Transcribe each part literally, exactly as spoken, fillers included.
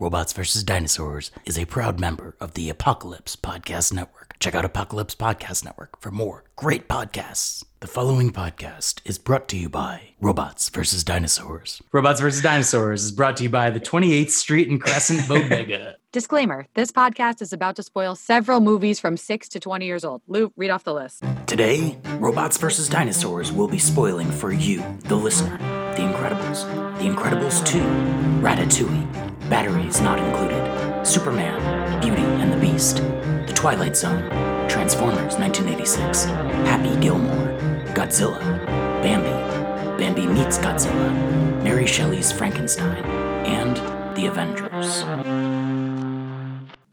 Robots versus. Dinosaurs is a proud member of the Apocalypse Podcast Network. Check out Apocalypse Podcast Network for more great podcasts. The following podcast is brought to you by Robots versus. Dinosaurs. Robots versus. Dinosaurs is brought to you by the twenty-eighth Street and Crescent Bodega. Disclaimer, this podcast is about to spoil several movies from six to twenty years old. Lou, read off the list. Today, Robots versus. Dinosaurs will be spoiling for you, the listener, The Incredibles, The Incredibles two, Ratatouille, Batteries Not Included, Superman, Beauty and the Beast, The Twilight Zone, Transformers nineteen eighty-six, Happy Gilmore, Godzilla, Bambi, Bambi Meets Godzilla, Mary Shelley's Frankenstein, and The Avengers.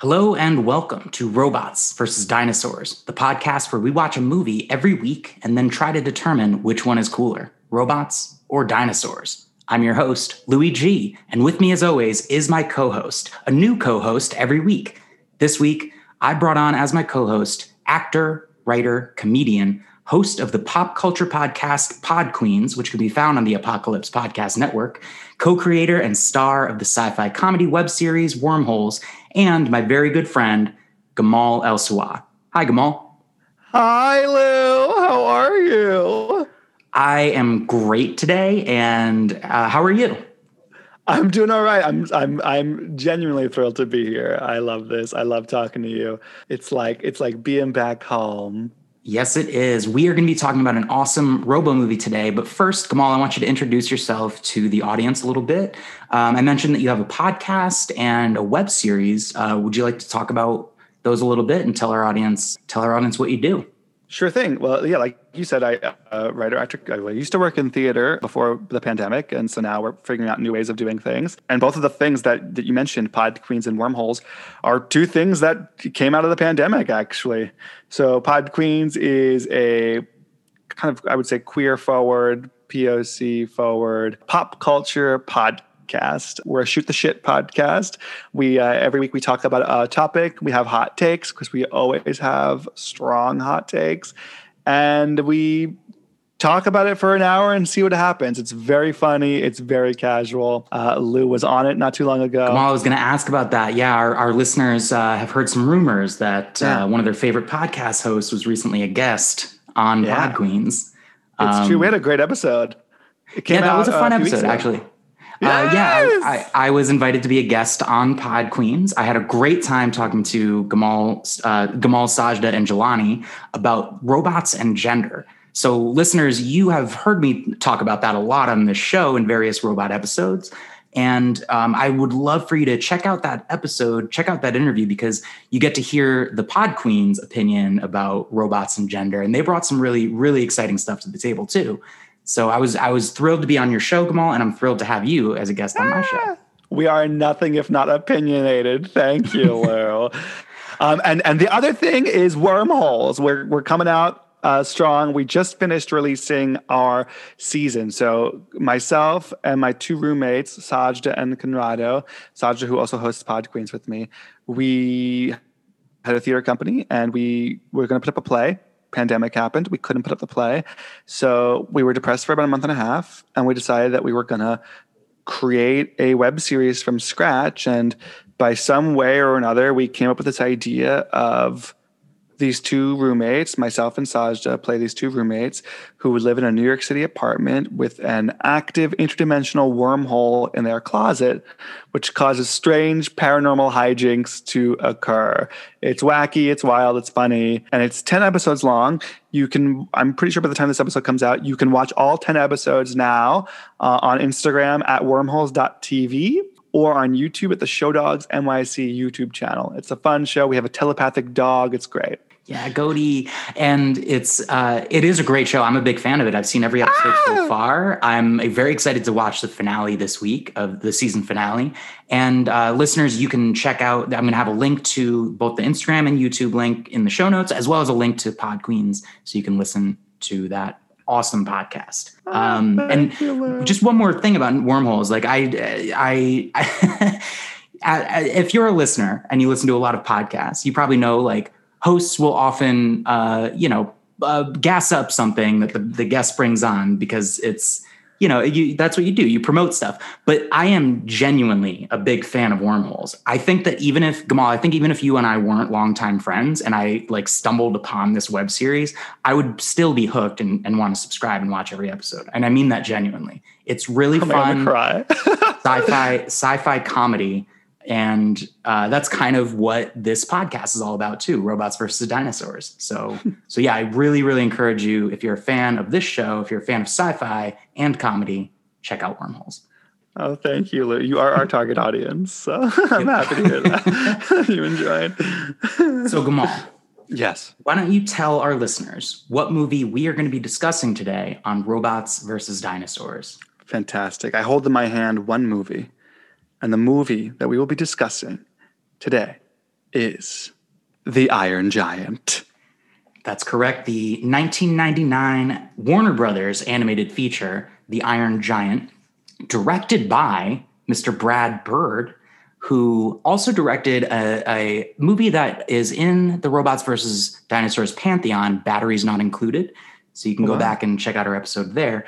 Hello and welcome to Robots versus. Dinosaurs, the podcast where we watch a movie every week and then try to determine which one is cooler, robots or dinosaurs. I'm your host, Louis G, and with me as always is my co-host, a new co-host every week. This week, I brought on as my co-host, actor, writer, comedian, host of the pop culture podcast Pod Queens, which can be found on the Apocalypse Podcast Network, co-creator and star of the sci-fi comedy web series Wormholes, and my very good friend, Gamal El Sua. Hi, Gamal. Hi, Lou. How are you? I am great today, and uh, how are you? I'm doing all right. I'm I'm I'm genuinely thrilled to be here. I love this. I love talking to you. It's like it's like being back home. Yes, it is. We are going to be talking about an awesome robo movie today. But first, Gamal, I want you to introduce yourself to the audience a little bit. Um, I mentioned that you have a podcast and a web series. Uh, would you like to talk about those a little bit and tell our audience tell our audience what you do? Sure thing. Well, yeah, like you said, I uh, writer, actor. I used to work in theater before the pandemic, and so now we're figuring out new ways of doing things. And both of the things that, that you mentioned, Pod Queens and Wormholes, are two things that came out of the pandemic, actually. So Pod Queens is a kind of, I would say, queer-forward, P O C-forward, pop culture podcast. We're a shoot the shit podcast. We uh, every week we talk about a topic. We have hot takes because we always have strong hot takes, and we talk about it for an hour and see what happens. It's very funny. It's very casual. Uh, Lou was on it not too long ago. Gamal, I was going to ask about that. Yeah, our, our listeners uh, have heard some rumors that uh, yeah. one of their favorite podcast hosts was recently a guest on yeah. Pod Queens. It's um, true. We had a great episode. It came yeah, that out, was a fun uh, a episode actually. Yes! Uh, yeah, I, I, I was invited to be a guest on Pod Queens. I had a great time talking to Gamal, uh, Gamal, Sajda, and Jelani about robots and gender. So listeners, you have heard me talk about that a lot on this show in various robot episodes. And um, I would love for you to check out that episode, check out that interview, because you get to hear the Pod Queen's opinion about robots and gender. And they brought some really, really exciting stuff to the table, too. So I was I was thrilled to be on your show, Gamal, and I'm thrilled to have you as a guest on my show. We are nothing if not opinionated. Thank you, Lou. um, and and the other thing is Wormholes. We're we're coming out uh, strong. We just finished releasing our season. So myself and my two roommates, Sajda and Conrado, Sajda, who also hosts Pod Queens with me, we had a theater company, and we were going to put up a play. Pandemic happened. We couldn't put up the play. So we were depressed for about a month and a half. And we decided that we were going to create a web series from scratch. And by some way or another, we came up with this idea of these two roommates, myself and Sajda play these two roommates who would live in a New York City apartment with an active interdimensional wormhole in their closet, which causes strange paranormal hijinks to occur. It's wacky, it's wild, it's funny, and it's ten episodes long. You can, I'm pretty sure by the time this episode comes out, you can watch all ten episodes now uh, on Instagram at wormholes dot t v. or on YouTube at the Show Dogs N Y C YouTube channel. It's a fun show. We have a telepathic dog. It's great. Yeah, Goaty. And it's, uh, it is a great show. I'm a big fan of it. I've seen every episode ah! so far. I'm very excited to watch the finale this week, of the season finale. And uh, listeners, you can check out, I'm going to have a link to both the Instagram and YouTube link in the show notes, as well as a link to Pod Queens, so you can listen to that awesome podcast. Um, oh, and you, just one more thing about Wormholes. Like I, I, I, I, if you're a listener and you listen to a lot of podcasts, you probably know like hosts will often, uh, you know, uh, gas up something that the, the guest brings on because it's, you know, you, that's what you do. You promote stuff. But I am genuinely a big fan of Wormholes. I think that even if, Gamal, I think even if you and I weren't longtime friends and I like stumbled upon this web series, I would still be hooked and, and want to subscribe and watch every episode. And I mean that genuinely. It's really I'm fun. Cry. sci-fi, sci-fi comedy. And uh, that's kind of what this podcast is all about too, Robots versus. Dinosaurs. So, so yeah, I really, really encourage you, if you're a fan of this show, if you're a fan of sci-fi and comedy, check out Wormholes. Oh, thank you, Lou. You are our target audience, so I'm happy to hear that. You enjoyed. So, Gamal. Yes. Why don't you tell our listeners what movie we are going to be discussing today on Robots versus. Dinosaurs? Fantastic. I hold in my hand one movie. And the movie that we will be discussing today is The Iron Giant. That's correct. The nineteen ninety-nine Warner Brothers animated feature, The Iron Giant, directed by Mister Brad Bird, who also directed a, a movie that is in the Robots versus. Dinosaurs pantheon, Batteries Not Included. So you can wow. go back and check out our episode there.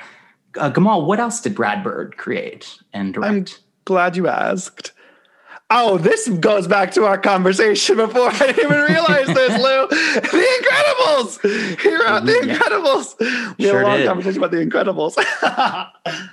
Uh, Gamal, what else did Brad Bird create and direct? I'm- Glad you asked. Oh, this goes back to our conversation before. I didn't even realize this, Lou. The Incredibles! Here are The Incredibles. Yeah. We sure had a long did. conversation about The Incredibles.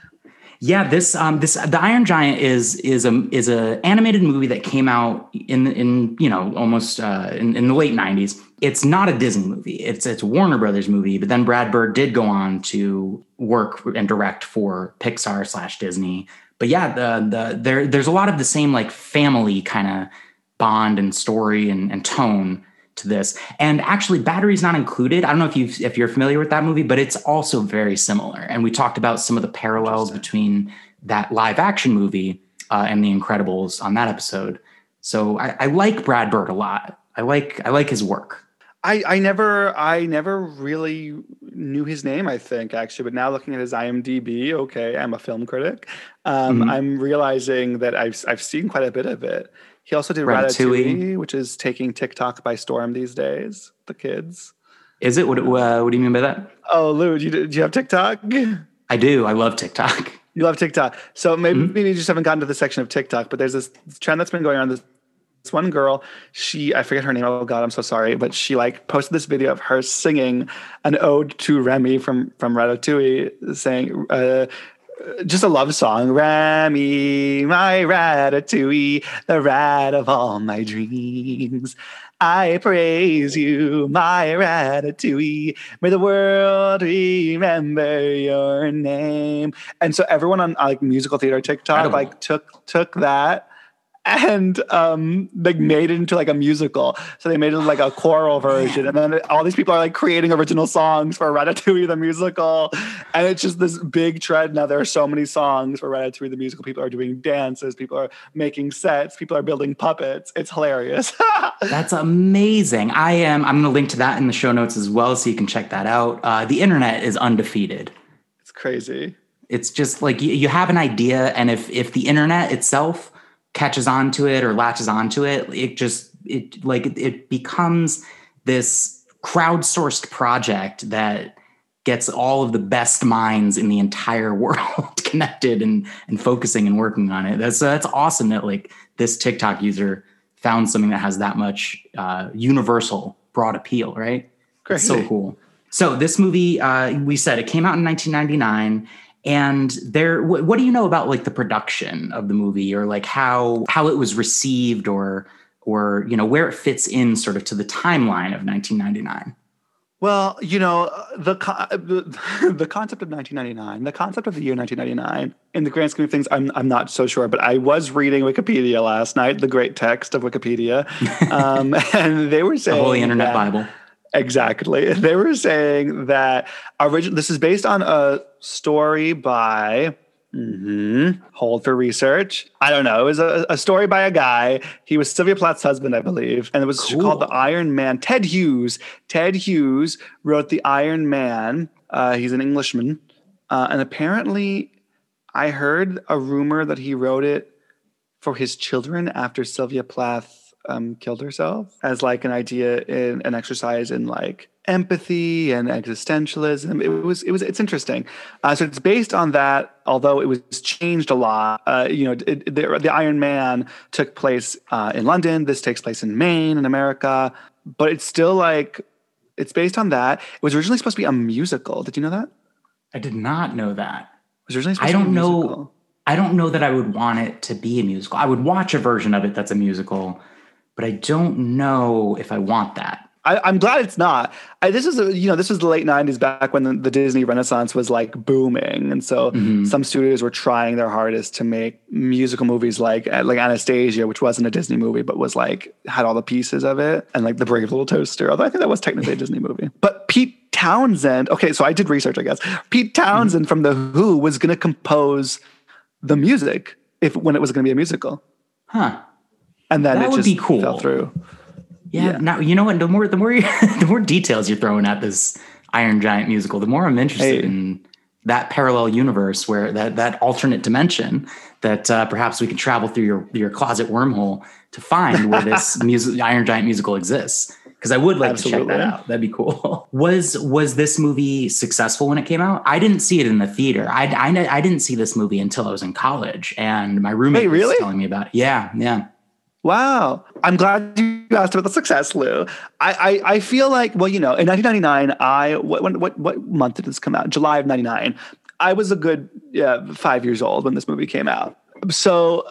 yeah, this um, this The Iron Giant is is a is a animated movie that came out in in you know almost uh, in, in the late nineties. It's not a Disney movie. It's it's a Warner Brothers movie. But then Brad Bird did go on to work and direct for Pixar slash Disney. But yeah, the, the, there, there's a lot of the same like family kind of bond and story and, and tone to this. And actually, Batteries Not Included, I don't know if, you've, if you're familiar with that movie, but it's also very similar. And we talked about some of the parallels between that live action movie uh, and The Incredibles on that episode. So I, I like Brad Bird a lot. I like I like his work. I, I never I never really knew his name, I think, actually. But now looking at his IMDb, okay, I'm a film critic. Um, mm-hmm. I'm realizing that I've I've seen quite a bit of it. He also did Ratatouille, Ratatouille which is taking TikTok by storm these days, the kids. Is it? What, uh, what do you mean by that? Oh, Lou, do you, do you have TikTok? I do. I love TikTok. You love TikTok. So maybe, mm-hmm. maybe you just haven't gotten to the section of TikTok, but there's this trend that's been going on this This one girl, she, I forget her name. Oh God, I'm so sorry. But she like posted this video of her singing an ode to Remy from, from Ratatouille saying, uh, just a love song. Remy, my Ratatouille, the rat of all my dreams. I praise you, my Ratatouille. May the world remember your name. And so everyone on like musical theater TikTok like took took that. And um, they made it into like a musical. So they made it like a choral version. And then all these people are like creating original songs for Ratatouille the musical. And it's just this big trend. Now there are so many songs for Ratatouille the musical. People are doing dances. People are making sets. People are building puppets. It's hilarious. That's amazing. I am. I'm going to link to that in the show notes as well. So you can check that out. Uh, the internet is undefeated. It's crazy. It's just like you, you have an idea. And if if the internet itself catches on to it or latches onto it, it just, it like, it becomes this crowdsourced project that gets all of the best minds in the entire world connected and, and focusing and working on it. That's, uh, that's awesome that like this TikTok user found something that has that much uh, universal broad appeal, right? Great. That's so cool. So this movie, uh, we said it came out in nineteen ninety-nine. And there, wh- what do you know about like the production of the movie, or like how how it was received, or or you know where it fits in sort of to the timeline of nineteen ninety-nine? Well, you know the co- the, the concept of nineteen ninety-nine, the concept of the year nineteen ninety-nine. In the grand scheme of things, I'm I'm not so sure, but I was reading Wikipedia last night, the great text of Wikipedia, um, and they were saying the Holy Internet that, Bible. Exactly. They were saying that origin- this is based on a story by, mm-hmm, hold for research, I don't know, it was a, a story by a guy. He was Sylvia Plath's husband, I believe. And it was cool. called The Iron Man. Ted Hughes. Ted Hughes wrote The Iron Man. Uh, he's an Englishman. Uh, and apparently I heard a rumor that he wrote it for his children after Sylvia Plath Um, killed herself, as like an idea in an exercise in like empathy and existentialism. It was, it was, it's interesting. Uh, so it's based on that, although it was changed a lot. Uh, you know, it, it, the, the Iron Man took place uh, in London. This takes place in Maine, in America. But it's still like, it's based on that. It was originally supposed to be a musical. Did you know that? I did not know that. It was originally supposed I don't to be a know, musical. I don't know that I would want it to be a musical. I would watch a version of it that's a musical, but I don't know if I want that. I, I'm glad it's not. I, this is, a, you know, this was the late nineties, back when the, the Disney Renaissance was like booming, and so mm-hmm. some studios were trying their hardest to make musical movies like like Anastasia, which wasn't a Disney movie, but was like had all the pieces of it, and like The Brave Little Toaster. Although I think that was technically a Disney movie. But Pete Townshend, okay, so I did research, I guess. Pete Townshend mm-hmm. from The Who was going to compose the music if when it was going to be a musical, huh? And then that it would just be cool. fell through. Yeah, yeah. Now you know what? The more the more you, the more details you're throwing at this Iron Giant musical, the more I'm interested hey. in that parallel universe, where that that alternate dimension that uh, perhaps we can travel through your your closet wormhole to find where this music, Iron Giant musical exists. Because I would like Absolutely. to check that out. That'd be cool. Was was this movie successful when it came out? I didn't see it in the theater. I I, I didn't see this movie until I was in college, and my roommate hey, really? was telling me about it. Yeah, yeah. Wow. I'm glad you asked about the success, Lou. I, I, I feel like, well, you know, in nineteen ninety-nine, I, what, what, what month did this come out? July of ninety-nine. I was a good yeah, five years old when this movie came out. So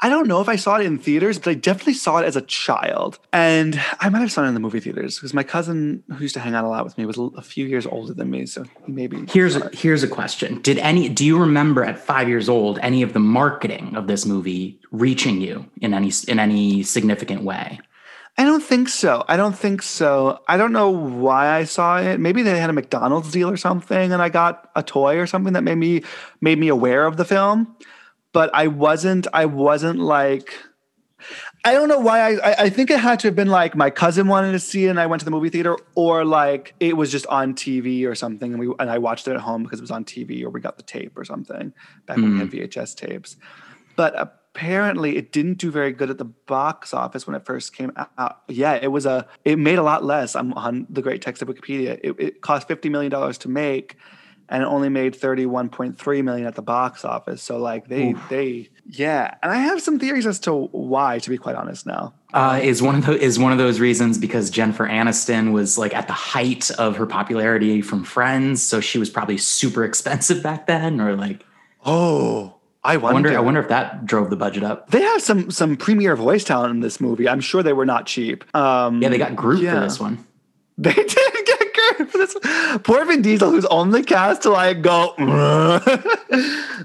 I don't know if I saw it in theaters, but I definitely saw it as a child. And I might have seen it in the movie theaters because my cousin, who used to hang out a lot with me, was a few years older than me. So maybe. Here's a, here's a question. Did any, do you remember at five years old, any of the marketing of this movie reaching you in any, in any significant way? I don't think so. I don't think so. I don't know why I saw it. Maybe they had a McDonald's deal or something, and I got a toy or something that made me, made me aware of the film. But I wasn't, I wasn't like, I don't know why. I I think it had to have been like my cousin wanted to see it and I went to the movie theater, or like it was just on T V or something. And we and I watched it at home because it was on T V, or we got the tape or something back when mm. we had V H S tapes. But apparently it didn't do very good at the box office when it first came out. Yeah, it was a, it made a lot less. I'm on the great text of Wikipedia. It, it cost fifty million dollars to make, and it only made thirty-one point three million dollars at the box office. So like they, Oof. they, yeah. And I have some theories as to why, to be quite honest now. Uh, is one of the, is one of those reasons because Jennifer Aniston was like at the height of her popularity from Friends. So she was probably super expensive back then, or like, oh, I wonder. I wonder, I wonder if that drove the budget up. They have some, some premier voice talent in this movie. I'm sure they were not cheap. Um, yeah, they got Gru yeah. for this one. They did get for this poor Vin Diesel, who's only cast to like go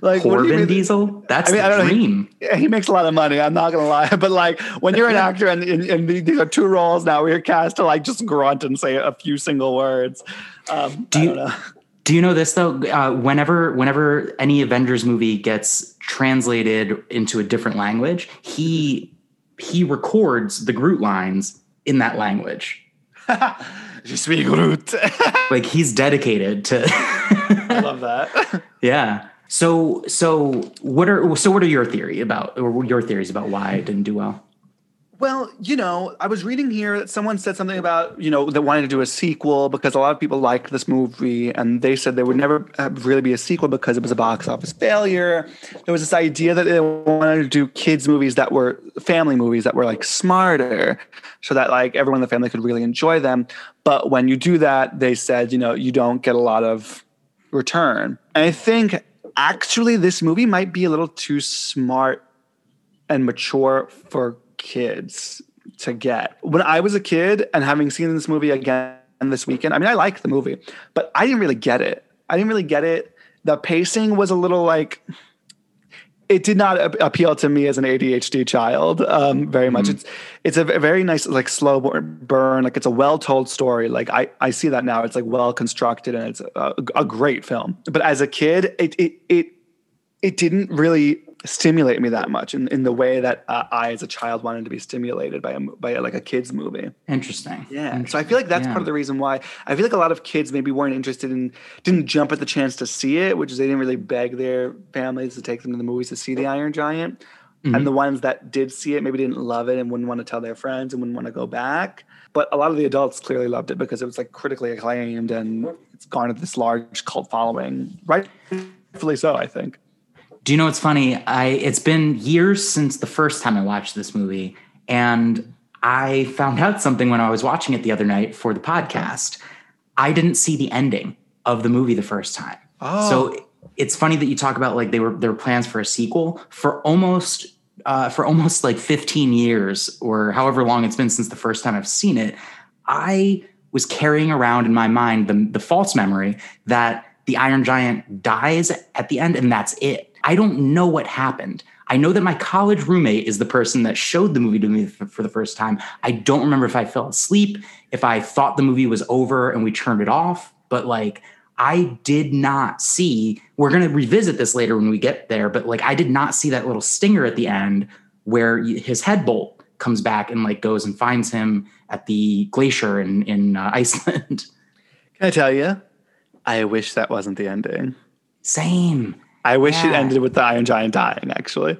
like poor Vin Diesel. That's I mean, the I don't dream. Know, he, he makes a lot of money. I'm not gonna lie, but like when you're an actor and, and, and these are two roles now, where you're cast to like just grunt and say a few single words. Um, do I don't you know. do you know this though? Uh, whenever whenever any Avengers movie gets translated into a different language, he he records the Groot lines in that language. Like he's dedicated to I love that. Yeah. So so what are so what are your theory about or your theories about why it didn't do well? Well, you know, I was reading here that someone said something about, you know, that wanted to do a sequel because a lot of people liked this movie, and they said there would never really be a sequel because it was a box office failure. There was this idea that they wanted to do kids movies that were family movies that were like smarter so that like everyone in the family could really enjoy them. But when you do that, they said, you know, you don't get a lot of return. And I think actually this movie might be a little too smart and mature for kids to get. When I was a kid, and having seen this movie again this weekend, I mean, I like the movie, but I didn't really get it. I didn't really get it. The pacing was a little like, it did not a- appeal to me as an A D H D child um, very much. Mm-hmm. It's it's a very nice, like slow burn. Like it's a well-told story. Like I, I see that now. It's like well-constructed, and it's a, a great film. But as a kid, it it it, it didn't really stimulate me that much in, in the way that uh, I, as a child, wanted to be stimulated by a, by a, like a kid's movie. Interesting. Yeah. Interesting. So I feel like that's yeah. part of the reason why I feel like a lot of kids maybe weren't interested in, didn't jump at the chance to see it, which is they didn't really beg their families to take them to the movies to see The Iron Giant. Mm-hmm. And the ones that did see it maybe didn't love it and wouldn't want to tell their friends and wouldn't want to go back. But a lot of the adults clearly loved it because it was like critically acclaimed and it's garnered this large cult following. Rightfully so, I think. Do you know what's funny? I it's been years since the first time I watched this movie, and I found out something when I was watching it the other night for the podcast. I didn't see the ending of the movie the first time. Oh. So it's funny that you talk about like they were there were plans for a sequel for almost uh, for almost like fifteen years or however long it's been since the first time I've seen it. I was carrying around in my mind the, the false memory that the Iron Giant dies at the end and that's it. I don't know what happened. I know that my college roommate is the person that showed the movie to me f- for the first time. I don't remember if I fell asleep, if I thought the movie was over and we turned it off, but like I did not see, we're going to revisit this later when we get there, but like I did not see that little stinger at the end where his headbolt comes back and like goes and finds him at the glacier in, in uh, Iceland. Can I tell you? I wish that wasn't the ending. Same. I wish yeah. it ended with the Iron Giant dying, actually.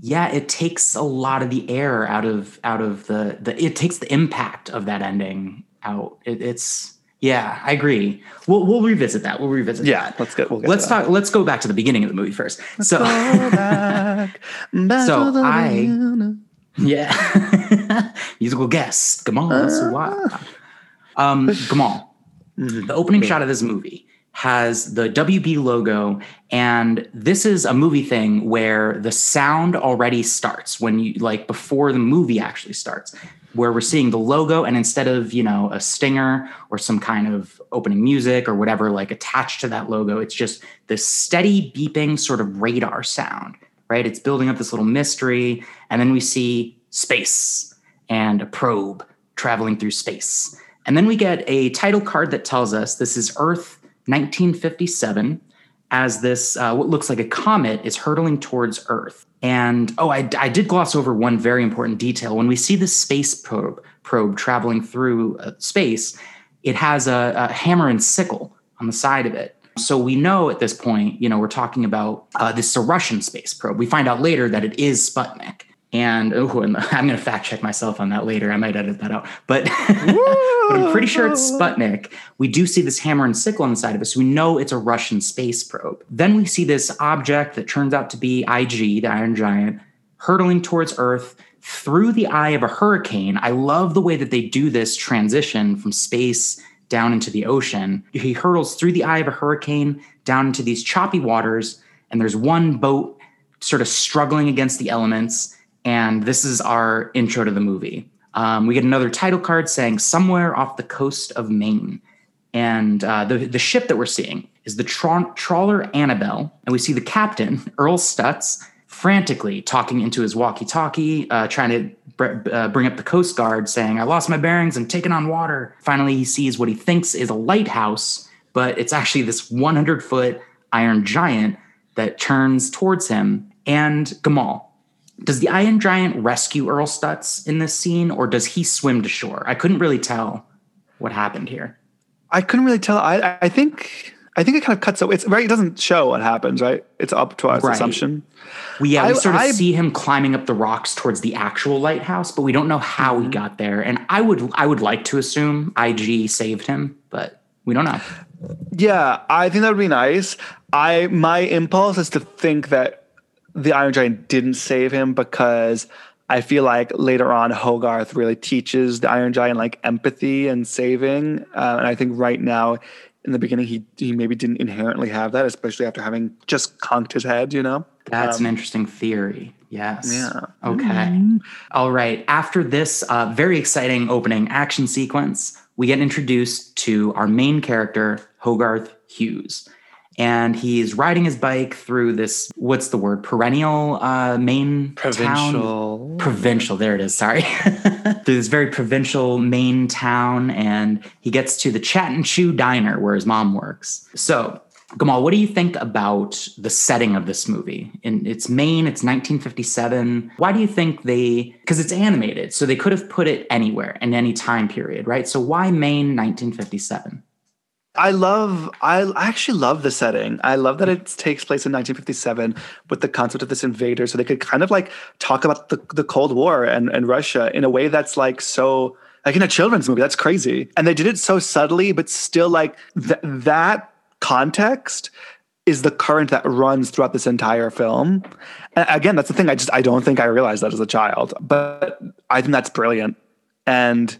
Yeah, it takes a lot of the air out of out of the, the it takes the impact of that ending out. It, it's yeah, I agree. We'll we'll revisit that. We'll revisit yeah, that. Let's get we'll get let's talk that. Let's go back to the beginning of the movie first. Let's so back, back so I yeah. musical guest, Gamal El Sua. Um Gamal. Mm-hmm. The opening yeah. shot of this movie has the W B logo, and this is a movie thing where the sound already starts when you like before the movie actually starts, where we're seeing the logo, and instead of, you know, a stinger or some kind of opening music or whatever like attached to that logo, it's just this steady beeping sort of radar sound, right? It's building up this little mystery, and then we see space and a probe traveling through space, and then we get a title card that tells us this is Earth nineteen fifty-seven, as this uh, what looks like a comet is hurtling towards Earth. And oh, I, I did gloss over one very important detail. When we see the space probe probe traveling through uh, space, it has a, a hammer and sickle on the side of it. So we know at this point, you know, we're talking about uh, this is a Russian space probe. We find out later that it is Sputnik. And oh, and I'm going to fact check myself on that later. I might edit that out. But, but I'm pretty sure it's Sputnik. We do see this hammer and sickle on the side of us. We know it's a Russian space probe. Then we see this object that turns out to be I G, the Iron Giant, hurtling towards Earth through the eye of a hurricane. I love the way that they do this transition from space down into the ocean. He hurtles through the eye of a hurricane down into these choppy waters. And there's one boat sort of struggling against the elements. And this is our intro to the movie. Um, we get another title card saying somewhere off the coast of Maine. And uh, the, the ship that we're seeing is the tra- trawler Annabelle. And we see the captain, Earl Stutz, frantically talking into his walkie-talkie, uh, trying to br- uh, bring up the Coast Guard, saying, I lost my bearings, I'm taking on water. Finally, he sees what he thinks is a lighthouse, but it's actually this one hundred foot iron giant that turns towards him. And Gamal, does the Iron Giant rescue Earl Stutz in this scene, or does he swim to shore? I couldn't really tell what happened here. I couldn't really tell. I, I think I think it kind of cuts away. It's right. It doesn't show what happens, right? It's up to our right. assumption. We yeah, I, we sort of I, see him climbing up the rocks towards the actual lighthouse, but we don't know how mm-hmm. he got there. And I would I would like to assume I G saved him, but we don't know. Yeah, I think that would be nice. I my impulse is to think that the Iron Giant didn't save him, because I feel like later on Hogarth really teaches the Iron Giant like empathy and saving. Uh, and I think right now in the beginning, he he maybe didn't inherently have that, especially after having just conked his head, you know? That's um, an interesting theory. Yes. Yeah. Okay. Mm-hmm. All right. After this uh, very exciting opening action sequence, we get introduced to our main character, Hogarth Hughes. And he's riding his bike through this, what's the word, perennial uh, Maine provincial. town? Provincial. There it is. Sorry. Through this very provincial Maine town. And he gets to the Chat and Chew Diner where his mom works. So, Gamal, what do you think about the setting of this movie? In, it's Maine. It's nineteen fifty-seven. Why do you think they, because it's animated, so they could have put it anywhere in any time period, right? So why Maine nineteen fifty-seven? I love, I actually love the setting. I love that it takes place in nineteen fifty-seven with the concept of this invader. So they could kind of like talk about the, the Cold War and, and Russia in a way that's like so, like in a children's movie, that's crazy. And they did it so subtly, but still like th- that context is the current that runs throughout this entire film. And again, that's the thing. I just, I don't think I realized that as a child, but I think that's brilliant. And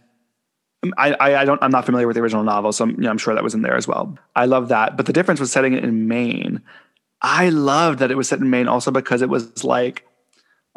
I, I don't, I'm not familiar with the original novel, so I'm, you know, I'm sure that was in there as well. I love that. But the difference was setting it in Maine. I loved that it was set in Maine also because it was like,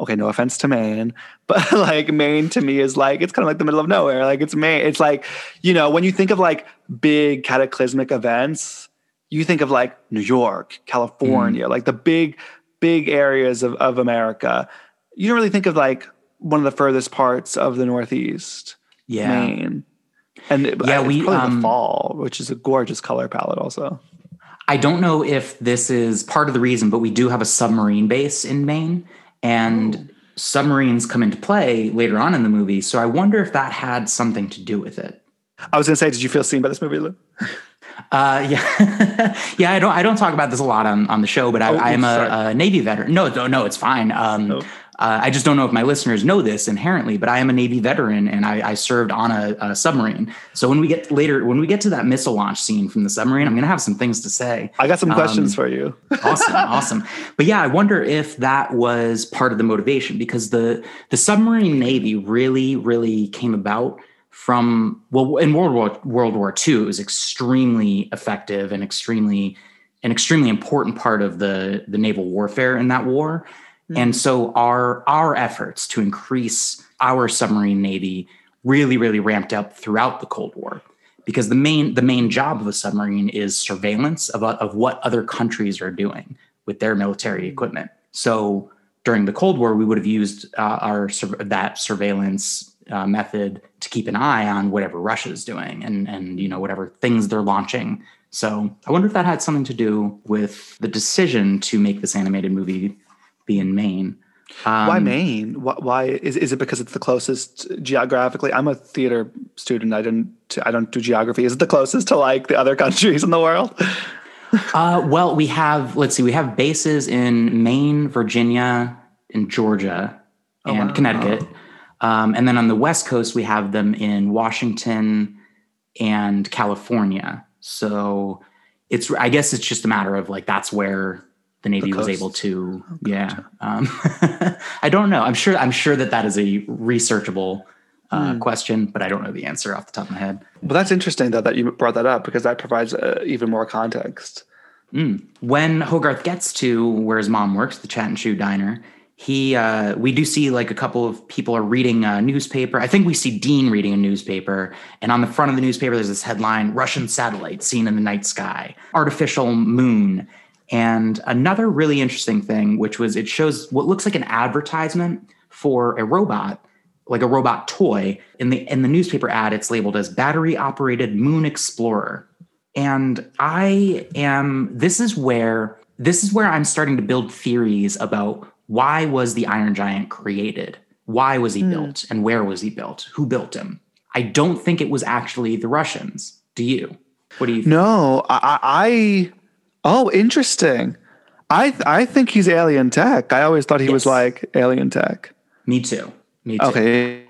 okay, no offense to Maine, but like Maine to me is like, it's kind of like the middle of nowhere. Like it's Maine. It's like, you know, when you think of like big cataclysmic events, you think of like New York, California, mm. like the big, big areas of, of America. You don't really think of like one of the furthest parts of the Northeast, yeah. Maine. And it, yeah, it's we probably um, the fall, which is a gorgeous color palette also. I don't know if this is part of the reason, but we do have a submarine base in Maine, and Ooh. submarines come into play later on in the movie. So I wonder if that had something to do with it. I was going to say, did you feel seen by this movie, Lou? Uh, yeah, yeah. I don't, I don't talk about this a lot on, on the show, but I, oh, I am a, a Navy veteran. No, no, no, it's fine. Um, oh. Uh, I just don't know if my listeners know this inherently, but I am a Navy veteran and I, I served on a, a submarine. So when we get later, when we get to that missile launch scene from the submarine, I'm going to have some things to say. I got some um, questions for you. Awesome. Awesome. But yeah, I wonder if that was part of the motivation, because the, the submarine Navy really, really came about from, well, in World War, World War Two, it was extremely effective and extremely, an extremely important part of the, the naval warfare in that war. And so our our efforts to increase our submarine Navy really, really ramped up throughout the Cold War, because the main the main job of a submarine is surveillance of, of what other countries are doing with their military equipment. So during the Cold War, we would have used uh, our that surveillance uh, method to keep an eye on whatever Russia is doing and and you know whatever things they're launching. So I wonder if that had something to do with the decision to make this animated movie in Maine. Um, why Maine? Why, why is is it because it's the closest geographically? I'm a theater student. I didn't. I don't do geography. Is it the closest to like the other countries in the world? uh, well, we have. Let's see. We have bases in Maine, Virginia, and Georgia, and oh, wow. Connecticut. Um, and then on the West Coast, we have them in Washington and California. So it's. I guess it's just a matter of like that's where the Navy was able to, oh, yeah. Um, I don't know. I'm sure. I'm sure that that is a researchable uh, mm. question, but I don't know the answer off the top of my head. Well, that's interesting though that you brought that up, because that provides uh, even more context. Mm. When Hogarth gets to where his mom works, the Chat and Chew Diner, he uh, we do see like a couple of people are reading a newspaper. I think we see Dean reading a newspaper, and on the front of the newspaper, there's this headline: "Russian satellite seen in the night sky, artificial moon." And another really interesting thing, which was it shows what looks like an advertisement for a robot, like a robot toy. In the in the newspaper ad, it's labeled as battery-operated moon explorer. And I am, this is where, this is where I'm starting to build theories about why was the Iron Giant created? Why was he mm. built? And where was he built? Who built him? I don't think it was actually the Russians. Do you? What do you think? No, I... I... Oh, interesting. I th- I think he's alien tech. I always thought he yes. was like alien tech. Me too. Me too. Okay.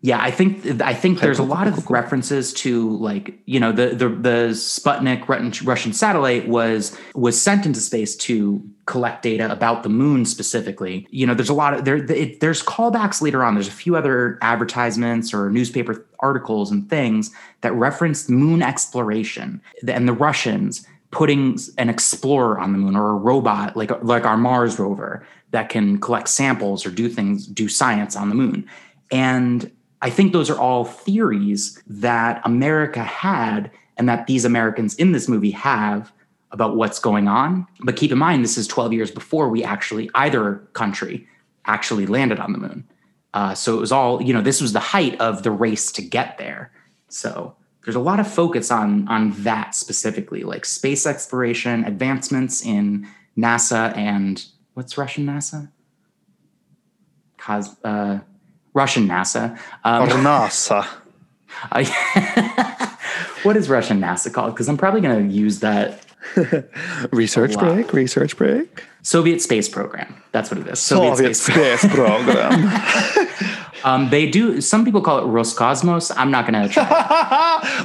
Yeah, I think I think there's a lot of references to like, you know, the the, the Sputnik Russian satellite was was sent into space to collect data about the moon specifically. You know, there's a lot of there it, there's callbacks later on. There's a few other advertisements or newspaper articles and things that reference moon exploration and the Russians putting an explorer on the moon, or a robot like like our Mars rover that can collect samples or do things, do science on the moon. And I think those are all theories that America had and that these Americans in this movie have about what's going on. But keep in mind, this is twelve years before we actually, either country actually landed on the moon. Uh, so it was all, you know, this was the height of the race to get there. So there's a lot of focus on on that specifically, like space exploration, advancements in NASA and what's Russian NASA? Cos, uh, Russian NASA. Um, or NASA. Uh, What is Russian NASA called? Because I'm probably going to use that. Research break, research break. Soviet space program. That's what it is. Soviet, Soviet space, space program. um, they do. Some people call it Roscosmos. I'm not going to try.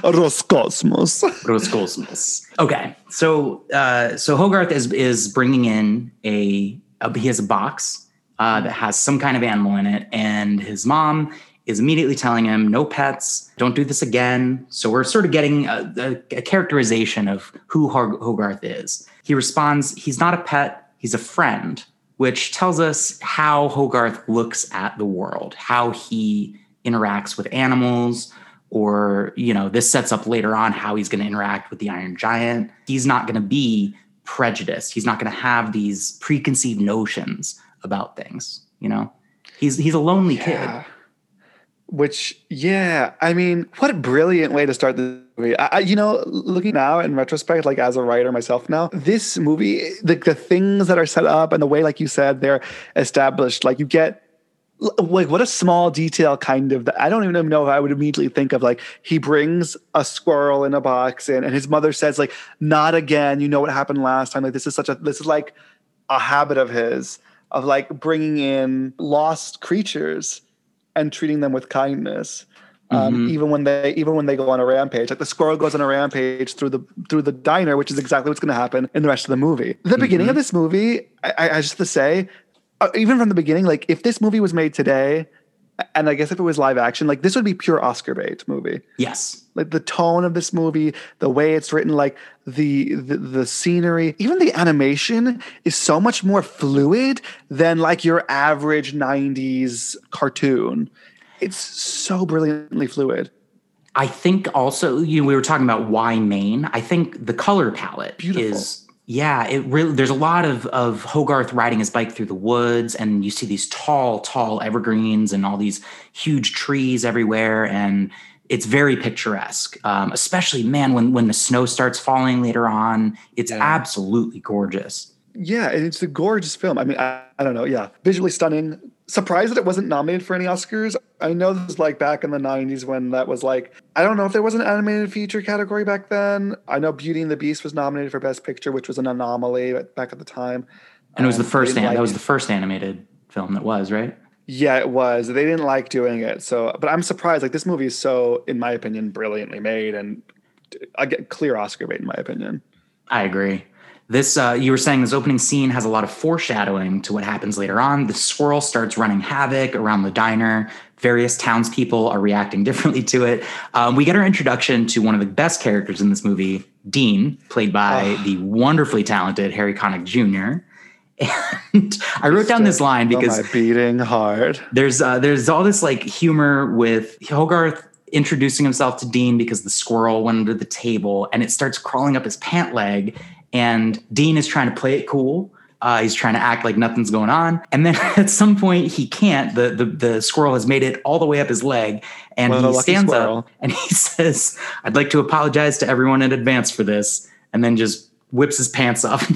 Roscosmos. Roscosmos. Okay. So, uh, so Hogarth is is bringing in a, a he has a box uh, that has some kind of animal in it, and his mom is immediately telling him, no pets, don't do this again. So we're sort of getting a, a, a characterization of who Hogarth is. He responds, he's not a pet, he's a friend, which tells us how Hogarth looks at the world, how he interacts with animals, or, you know, this sets up later on how he's going to interact with the Iron Giant. He's not going to be prejudiced. He's not going to have these preconceived notions about things, you know? He's, he's a lonely yeah. kid. Which, yeah, I mean, what a brilliant way to start the movie. I, I, you know, looking now in retrospect, like as a writer myself now, this movie, the, the things that are set up and the way, like you said, they're established, like you get, like what a small detail kind of, that I don't even know if I would immediately think of, like he brings a squirrel in a box and, and his mother says like, not again, you know what happened last time. Like this is such a, this is like a habit of his, of like bringing in lost creatures and treating them with kindness, um, mm-hmm. even when they even when they go on a rampage. Like the squirrel goes on a rampage through the through the diner, which is exactly what's going to happen in the rest of the movie. The mm-hmm. beginning of this movie, I, I just to say, uh, even from the beginning, like if this movie was made today, and I guess if it was live action, like this would be pure Oscar bait movie. Yes, like the tone of this movie, the way it's written, like the the, the scenery, even the animation is so much more fluid than like your average nineties cartoon. It's so brilliantly fluid. I think also, you know, we were talking about why Maine. I think the color palette Beautiful. is. Yeah, it really, there's a lot of, of Hogarth riding his bike through the woods, and you see these tall, tall evergreens and all these huge trees everywhere, and it's very picturesque. Um, especially, man, when when the snow starts falling later on, it's yeah. absolutely gorgeous. Yeah, and it's a gorgeous film. I mean, I, I don't know, yeah. Visually stunning. Surprised that it wasn't nominated for any Oscars. I know this was like back in the nineties when that was like, I don't know if there was an animated feature category back then. I know Beauty and the Beast was nominated for Best Picture, which was an anomaly back at the time. And it was um, the first, an- like that was the first animated film that was, right? Yeah, it was. They didn't like doing it. So, but I'm surprised, like this movie is so, in my opinion, brilliantly made, and I get clear Oscar bait in my opinion. I agree. This, uh, you were saying this opening scene has a lot of foreshadowing to what happens later on. The squirrel starts running havoc around the diner. Various townspeople are reacting differently to it. Um, we get our introduction to one of the best characters in this movie, Dean, played by oh. the wonderfully talented Harry Connick Junior And I wrote down this line because oh, my beating heart. There's, uh, there's all this like humor with Hogarth introducing himself to Dean because the squirrel went under the table and it starts crawling up his pant leg. And Dean is trying to play it cool. Uh, he's trying to act like nothing's going on. And then at some point he can't. The the, the squirrel has made it all the way up his leg. And well, he stands squirrel. up and he says, I'd like to apologize to everyone in advance for this. And then just whips his pants off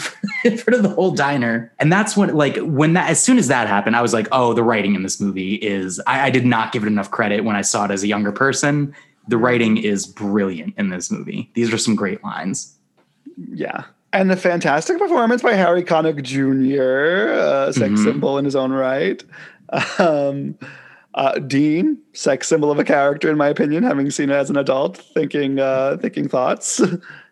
in front of the whole diner. And that's when, like, when that, as soon as that happened, I was like, oh, the writing in this movie is, I, I did not give it enough credit when I saw it as a younger person. The writing is brilliant in this movie. These are some great lines. Yeah. And the fantastic performance by Harry Connick Junior, uh, sex mm-hmm. symbol in his own right. Um, uh, Dean, sex symbol of a character, in my opinion, having seen it as an adult, thinking uh, thinking thoughts.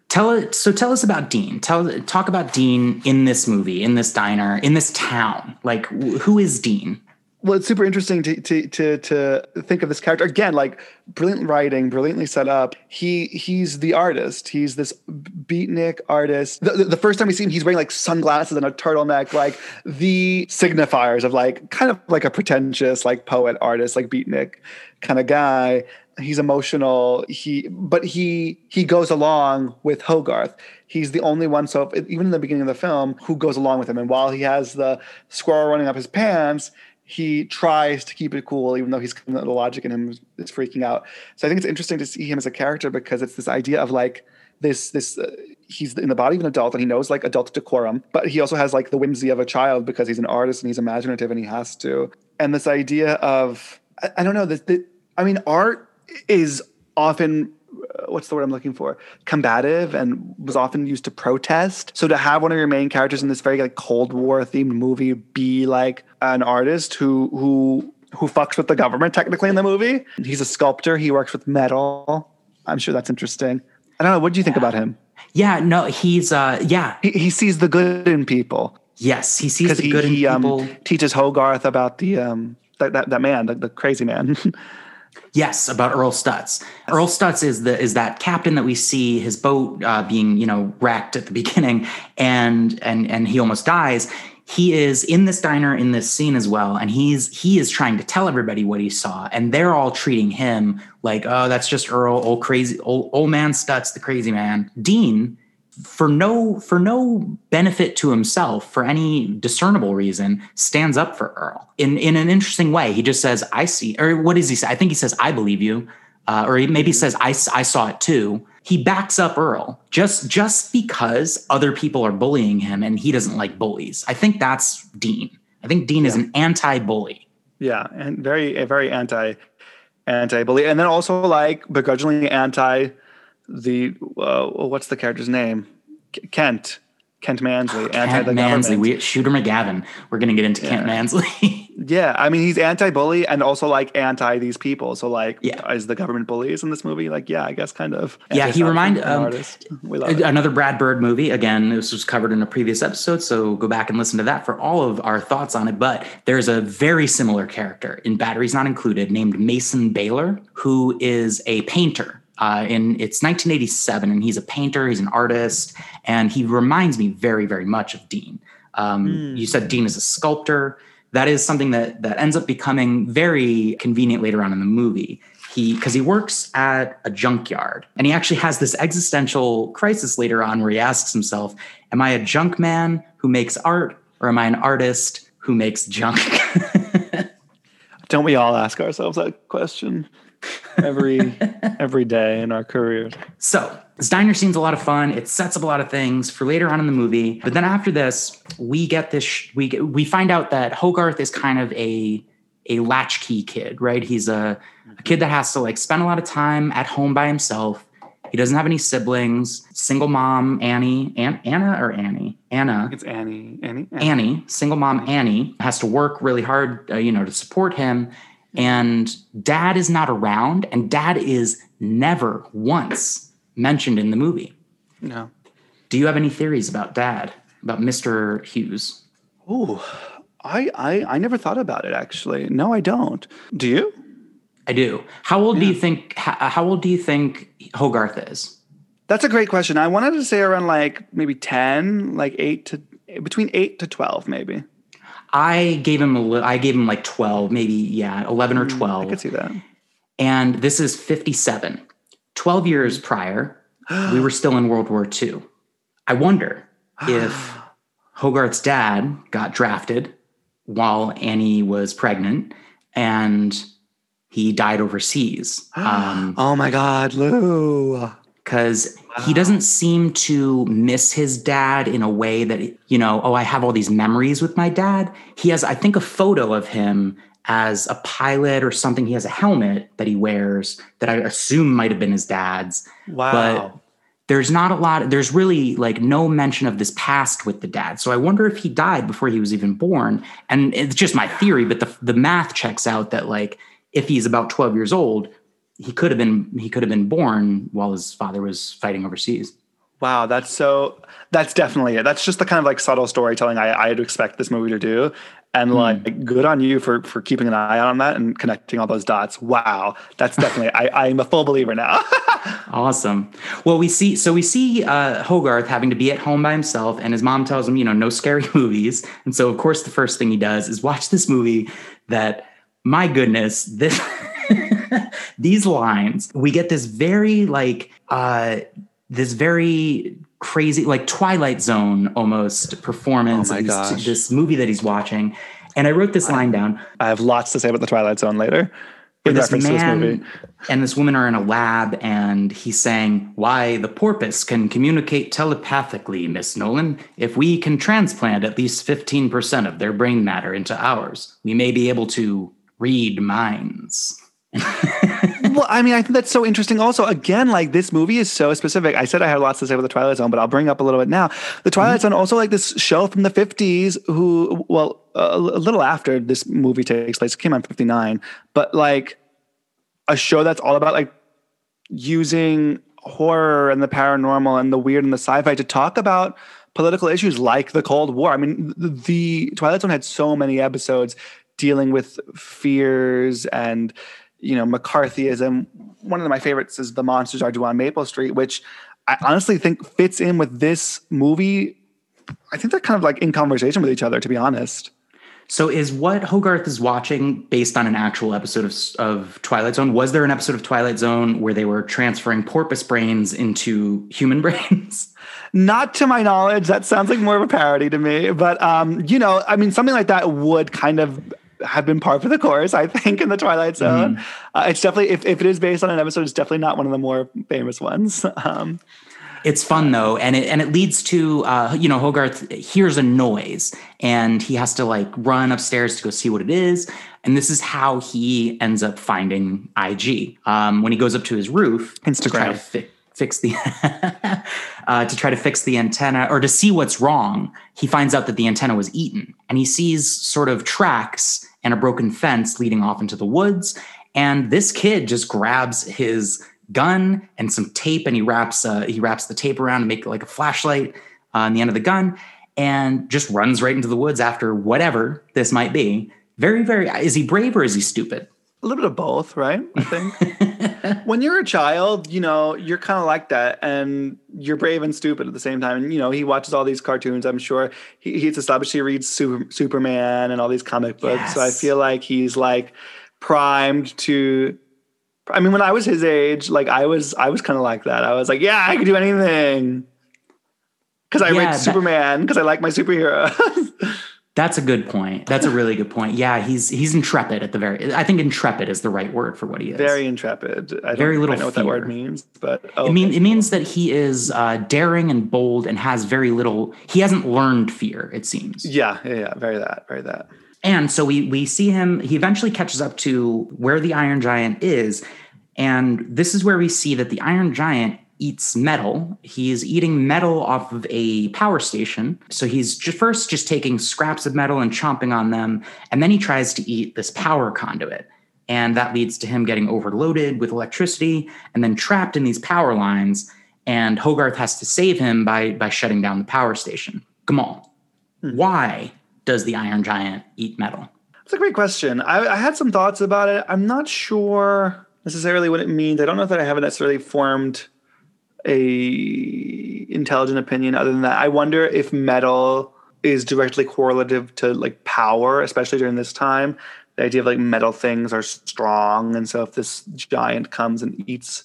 Tell it. So tell us about Dean. Tell talk about Dean in this movie, in this diner, in this town. Like, who is Dean? Well, it's super interesting to to to to think of this character again. Like brilliant writing, brilliantly set up. He he's the artist. He's this beatnik artist. The, the, the first time we see him, he's wearing like sunglasses and a turtleneck, like the signifiers of like kind of like a pretentious like poet artist, like beatnik kind of guy. He's emotional. He but he he goes along with Hogarth. He's the only one. So if, even in the beginning of the film, who goes along with him? And while he has the squirrel running up his pants, he tries to keep it cool, even though he's the logic in him is freaking out. So I think it's interesting to see him as a character because it's this idea of like this, this, uh, he's in the body of an adult and he knows like adult decorum, but he also has like the whimsy of a child because he's an artist and he's imaginative and he has to. And this idea of, I, I don't know, that I mean, art is often what's the word I'm looking for? Combative, and was often used to protest. So to have one of your main characters in this very like Cold War themed movie be like an artist who who who fucks with the government technically in the movie. He's a sculptor. He works with metal. I'm sure that's interesting. I don't know. What do you think yeah. about him? Yeah, no, he's, uh, yeah. He, he sees the good in people. Yes, he sees the he, good in he, people. Um, teaches Hogarth about the, um, that, that, that man, the, the crazy man. Yes, about Earl Stutz. Earl Stutz is the is that captain that we see his boat uh, being, you know, wrecked at the beginning, and and and he almost dies. He is in this diner in this scene as well, and he's he is trying to tell everybody what he saw, and they're all treating him like, oh, that's just Earl, old crazy old old man Stutz, the crazy man. Dean, for no for no benefit to himself, for any discernible reason, stands up for Earl in, in an interesting way. He just says, I see, or what does he say? I think he says, I believe you. Uh, or he maybe says, I, I saw it too. He backs up Earl just, just because other people are bullying him and he doesn't like bullies. I think that's Dean. I think Dean yeah. is an anti-bully. Yeah, and very, very anti, anti-bully. And then also like begrudgingly anti- The uh, what's the character's name? Kent, Kent Mansley. Kent anti Mansley. We, Shooter McGavin. We're gonna get into yeah. Kent Mansley. yeah, I mean he's anti-bully and also like anti these people. So like, yeah. is the government bullies in this movie? Like, yeah, I guess kind of. Yeah, he reminded um, we love another it. Brad Bird movie. Again, this was covered in a previous episode, so go back and listen to that for all of our thoughts on it. But there's a very similar character in Batteries Not Included named Mason Baylor, who is a painter. Uh, in it's nineteen eighty-seven, and he's a painter, he's an artist, and he reminds me very, very much of Dean. Um, mm. You said Dean is a sculptor. That is something that that ends up becoming very convenient later on in the movie. He because he works at a junkyard, and he actually has this existential crisis later on where he asks himself, am I a junk man who makes art, or am I an artist who makes junk? Don't we all ask ourselves that question? every every day in our careers. So this diner scene's a lot of fun. It sets up a lot of things for later on in the movie. But then after this, we get this. Sh- we get, we find out that Hogarth is kind of a a latchkey kid, right? He's a, a kid that has to like spend a lot of time at home by himself. He doesn't have any siblings. Single mom Annie, An- Anna or Annie, Anna. It's Annie, Annie, Annie. Annie, single mom Annie has to work really hard, uh, you know, to support him. And dad is not around, and dad is never once mentioned in the movie. No. Do you have any theories about dad, about Mister Hughes? Oh, I, I I never thought about it, actually. No, I don't. Do you? I do. How old yeah. do you think, how, how old do you think Hogarth is? That's a great question. I wanted to say around like maybe ten, like eight to, between eight to twelve, maybe. I gave him a li- I gave him like twelve, maybe, yeah, eleven or twelve. I could see that. And this is fifty-seven. twelve years prior, we were still in World War Two. I wonder if Hogarth's dad got drafted while Annie was pregnant and he died overseas. Um, oh my God, Lou. Because wow. he doesn't seem to miss his dad in a way that, you know, oh, I have all these memories with my dad. He has, I think, a photo of him as a pilot or something. He has a helmet that he wears that I assume might have been his dad's. Wow. But there's not a lot. There's really like no mention of this past with the dad. So I wonder if he died before he was even born. And it's just my theory, but the the math checks out that like if he's about twelve years old, He could have been. He could have been born while his father was fighting overseas. Wow, that's so. That's definitely it. That's just the kind of like subtle storytelling I, I'd expect this movie to do. And like, mm. good on you for for keeping an eye out on that and connecting all those dots. Wow, that's definitely. I, I'm a full believer now. Awesome. Well, we see. So we see uh, Hogarth having to be at home by himself, and his mom tells him, you know, no scary movies. And so, of course, the first thing he does is watch this movie. That my goodness, this. These lines, we get this very like uh, this very crazy like Twilight Zone almost performance. Oh my gosh. This movie that he's watching. And I wrote this I, line down. I have lots to say about the Twilight Zone later. In this reference man to this movie. And this woman are in a lab, and he's saying, why the porpoise can communicate telepathically, Miss Nolan. If we can transplant at least fifteen percent of their brain matter into ours, we may be able to read minds. Well, I mean, I think that's so interesting. Also, again, like this movie is so specific. I said I have lots to say about The Twilight Zone, but I'll bring up a little bit now. The Twilight Zone, also like this show from the fifties who, well, a little after this movie takes place, it came out in fifty-nine, but like a show that's all about like using horror and the paranormal and the weird and the sci-fi to talk about political issues like the Cold War. I mean, the Twilight Zone had so many episodes dealing with fears and, you know, McCarthyism. One of my favorites is The Monsters Are Due on Maple Street, which I honestly think fits in with this movie. I think they're kind of like in conversation with each other, to be honest. So is what Hogarth is watching based on an actual episode of, of Twilight Zone? Was there an episode of Twilight Zone where they were transferring porpoise brains into human brains? Not to my knowledge. That sounds like more of a parody to me. But, um, you know, I mean, something like that would kind of have been par for the course, I think, in the Twilight Zone. Mm. Uh, it's definitely, if, if it is based on an episode, it's definitely not one of the more famous ones. Um, it's fun though. And it, and it leads to, uh, you know, Hogarth hears a noise and he has to like run upstairs to go see what it is. And this is how he ends up finding I G. Um, when he goes up to his roof, Instagram, to try to fi- fix the, uh, to try to fix the antenna or to see what's wrong. He finds out that the antenna was eaten and he sees sort of tracks and a broken fence leading off into the woods. And this kid just grabs his gun and some tape, and he wraps uh, he wraps the tape around to make like a flashlight uh, on the end of the gun, and just runs right into the woods after whatever this might be. Very, very, is he brave or is he stupid? A little bit of both, right? I think. When you're a child, you know, you're kind of like that, and you're brave and stupid at the same time. And, you know, he watches all these cartoons, I'm sure. He, he's established he reads Super, Superman and all these comic books. Yes. So I feel like he's, like, primed to... I mean, when I was his age, like, I was I was kind of like that. I was like, yeah, I could do anything. Because I yeah, read that- Superman, because I like my superheroes. That's a good point. That's a really good point. Yeah, he's he's intrepid at the very... I think intrepid is the right word for what he is. Very intrepid. I don't very little I know fear. What that word means, but... Oh, it, mean, okay. It means that he is uh, daring and bold and has very little... He hasn't learned fear, it seems. Yeah, yeah, yeah. Very that, very that. And so we we see him... He eventually catches up to where the Iron Giant is, and this is where we see that the Iron Giant... eats metal. He is eating metal off of a power station. So he's just first just taking scraps of metal and chomping on them. And then he tries to eat this power conduit. And that leads to him getting overloaded with electricity and then trapped in these power lines. And Hogarth has to save him by, by shutting down the power station. Gamal, hmm. why does the Iron Giant eat metal? That's a great question. I, I had some thoughts about it. I'm not sure necessarily what it means. I don't know that I haven't necessarily formed a intelligent opinion other than that. I wonder if metal is directly correlative to like power, especially during this time. The idea of like metal things are strong. And so if this giant comes and eats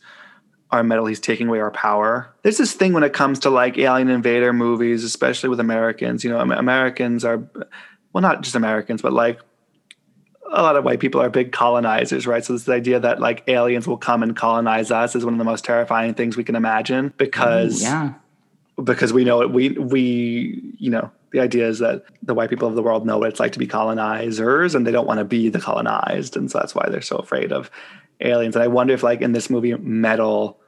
our metal, he's taking away our power. There's this thing when it comes to like alien invader movies, especially with Americans, you know, Americans are, well, not just Americans, but like a lot of white people are big colonizers, right? So this idea that like aliens will come and colonize us is one of the most terrifying things we can imagine because, mm, yeah. because we know it, we, we, you know, the idea is that the white people of the world know what it's like to be colonizers and they don't want to be the colonized. And so that's why they're so afraid of aliens. And I wonder if like in this movie, metal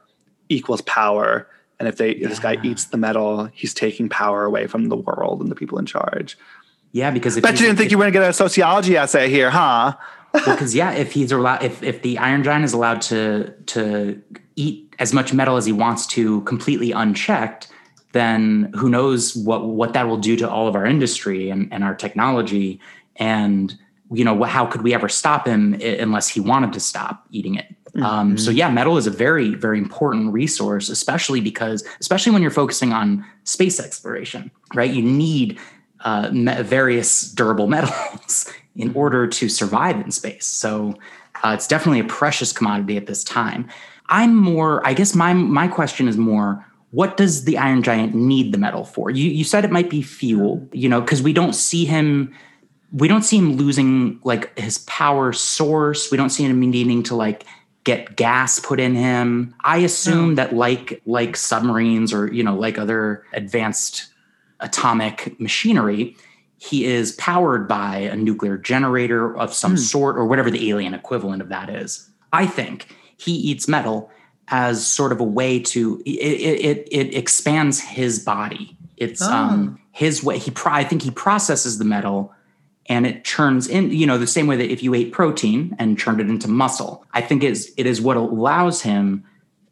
equals power. And if they, yeah. if this guy eats the metal, he's taking power away from the world and the people in charge. Yeah, because... I bet you didn't think if, you were going to get a sociology essay here, huh? Because, well, yeah, if he's allowed, if, if the Iron Giant is allowed to to eat as much metal as he wants to completely unchecked, then who knows what, what that will do to all of our industry and, and our technology. And, you know, how could we ever stop him unless he wanted to stop eating it? Mm-hmm. Um, so, yeah, metal is a very, very important resource, especially because, especially when you're focusing on space exploration, right? You need... Uh, me- various durable metals in order to survive in space. So uh, it's definitely a precious commodity at this time. I'm more, I guess my my question is more, what does the Iron Giant need the metal for? You you said it might be fuel, you know, because we don't see him, we don't see him losing like his power source. We don't see him needing to like get gas put in him. I assume that like like submarines or, you know, like other advanced atomic machinery, he is powered by a nuclear generator of some hmm. sort, or whatever the alien equivalent of that is. I think he eats metal as sort of a way to, it it, it expands his body. It's oh. um, his way. He pro- I think he processes the metal and it churns in, you know, the same way that if you ate protein and turned it into muscle, I think is it is what allows him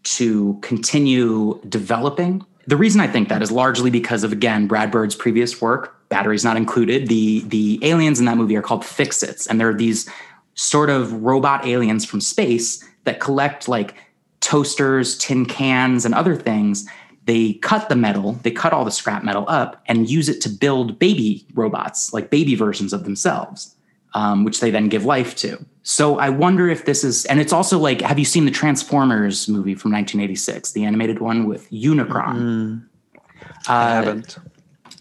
to continue developing. The reason I think that is largely because of, again, Brad Bird's previous work, Batteries Not Included. The the aliens in that movie are called Fix-Its, and they're these sort of robot aliens from space that collect like toasters, tin cans, and other things. They cut the metal, they cut all the scrap metal up and use it to build baby robots, like baby versions of themselves, um, which they then give life to. So I wonder if this is, and it's also like, have you seen the Transformers movie from nineteen eighty-six, the animated one with Unicron? Mm-hmm. I uh, haven't.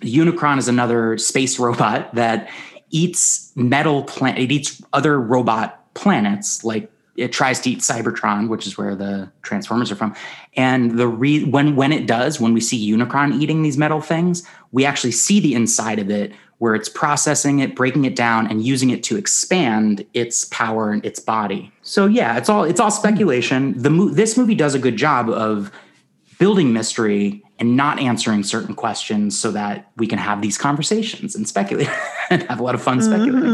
Unicron is another space robot that eats metal, plan- it eats other robot planets, like it tries to eat Cybertron, which is where the Transformers are from. And the re- when when it does, when we see Unicron eating these metal things, we actually see the inside of it where it's processing it, breaking it down, and using it to expand its power and its body. So yeah, it's all it's all speculation. The mo- this movie does a good job of building mystery and not answering certain questions so that we can have these conversations and speculate and have a lot of fun speculating.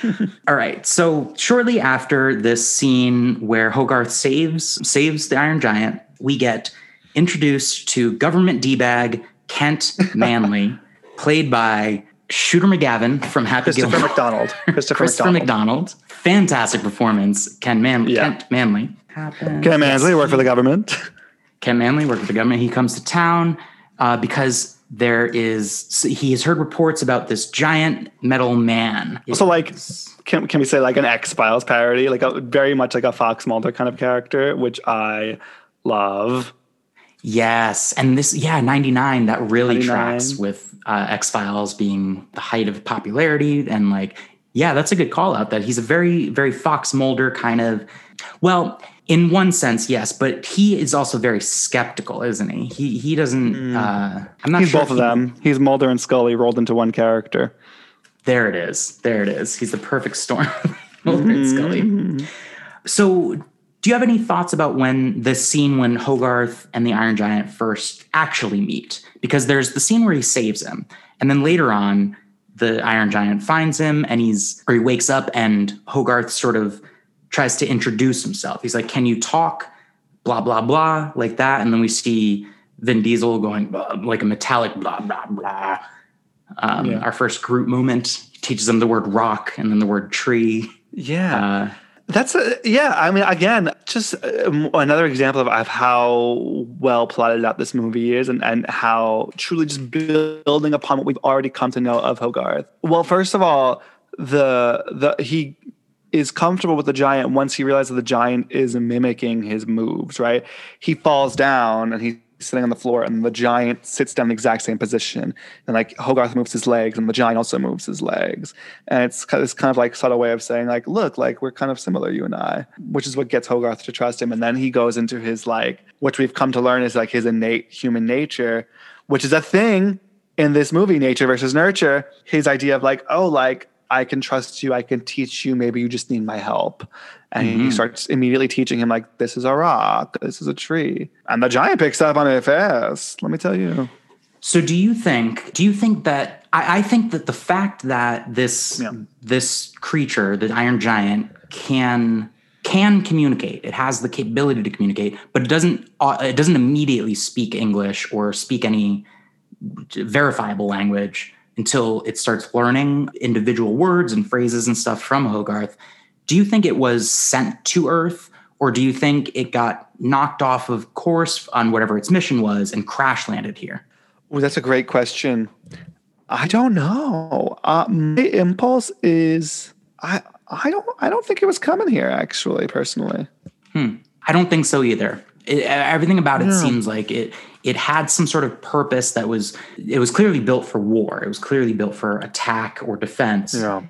Mm-hmm. All right. So shortly after this scene where Hogarth saves saves the Iron Giant, we get introduced to government D-bag Kent Mansley, played by Shooter McGavin from Happy Gilmore. Christopher McDonald. Christopher, Christopher McDonald. Fantastic performance, Ken Man- yeah. Kent Mansley. Happens. Ken Mansley worked for the government. Kent Mansley worked for the government. He comes to town uh, because... There is, he has heard reports about this giant metal man. So like, can can we say like an X-Files parody? Like a, very much like a Fox Mulder kind of character, which I love. Yes. And this, yeah, ninety-nine, that really ninety-nine tracks with uh, X-Files being the height of popularity. And like, yeah, that's a good call out that he's a very, very Fox Mulder kind of, well... In one sense, yes, but he is also very skeptical, isn't he? He he doesn't. Mm. Uh, I'm not. He's sure both of he, them. He's Mulder and Scully rolled into one character. There it is. There it is. He's the perfect storm, Mulder mm. and Scully. So, do you have any thoughts about when the scene when Hogarth and the Iron Giant first actually meet? Because there's the scene where he saves him, and then later on, the Iron Giant finds him, and he's or he wakes up, and Hogarth sort of tries to introduce himself. He's like, can you talk, blah, blah, blah, like that. And then we see Vin Diesel going like a metallic blah, blah, blah. Um, yeah. Our first group moment. He teaches them the word rock and then the word tree. Yeah. Uh, That's, a, yeah, I mean, again, just another example of, of how well plotted out this movie is and, and how truly just building upon what we've already come to know of Hogarth. Well, first of all, the the he... is comfortable with the giant once he realizes that the giant is mimicking his moves, right? He falls down and he's sitting on the floor and the giant sits down in the exact same position. And like Hogarth moves his legs and the giant also moves his legs. And it's kind of, it's kind of like subtle way of saying like, look, like we're kind of similar, you and I, which is what gets Hogarth to trust him. And then he goes into his like, which we've come to learn is like his innate human nature, which is a thing in this movie, nature versus nurture. His idea of like, oh, like, I can trust you. I can teach you. Maybe you just need my help. And mm-hmm. he starts immediately teaching him, like, this is a rock. This is a tree. And the giant picks up on it fast. Let me tell you. So do you think, do you think that, I, I think that the fact that this, yeah. this creature, the Iron Giant, can, can communicate. It has the capability to communicate, but it doesn't, uh, it doesn't immediately speak English or speak any verifiable language until it starts learning individual words and phrases and stuff from Hogarth. Do you think it was sent to Earth, or do you think it got knocked off of course on whatever its mission was and crash landed here? Well, that's a great question. I don't know. Uh, my impulse is I I don't I don't think it was coming here actually personally. Hmm. I don't think so either. It, everything about it yeah. seems like it. It had some sort of purpose that was, it was clearly built for war. It was clearly built for attack or defense. Yeah.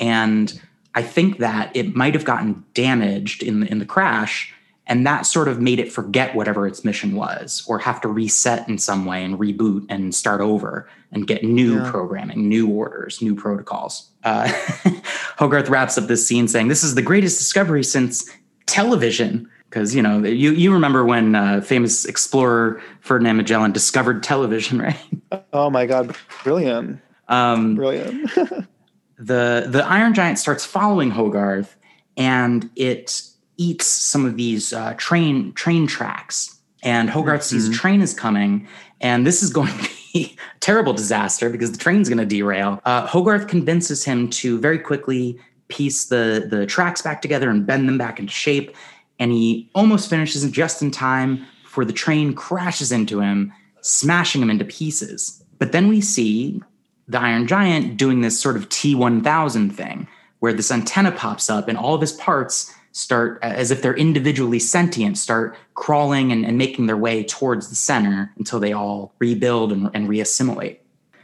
And I think that it might have gotten damaged in the, in the crash, and that sort of made it forget whatever its mission was or have to reset in some way and reboot and start over and get new yeah. programming, new orders, new protocols. Uh, Hogarth wraps up this scene saying, "This is the greatest discovery since television. Because, you know, you, you remember when uh, famous explorer Ferdinand Magellan discovered television, right? Oh, my God. Brilliant. Um, Brilliant. the the Iron Giant starts following Hogarth, and it eats some of these uh, train train tracks. And Hogarth mm-hmm. sees a train is coming, and this is going to be a terrible disaster because the train's going to derail. Uh, Hogarth convinces him to very quickly piece the, the tracks back together and bend them back into shape. And he almost finishes just in time before the train crashes into him, smashing him into pieces. But then we see the Iron Giant doing this sort of T one thousand thing, where this antenna pops up and all of his parts start, as if they're individually sentient, start crawling and, and making their way towards the center until they all rebuild and, and reassimilate.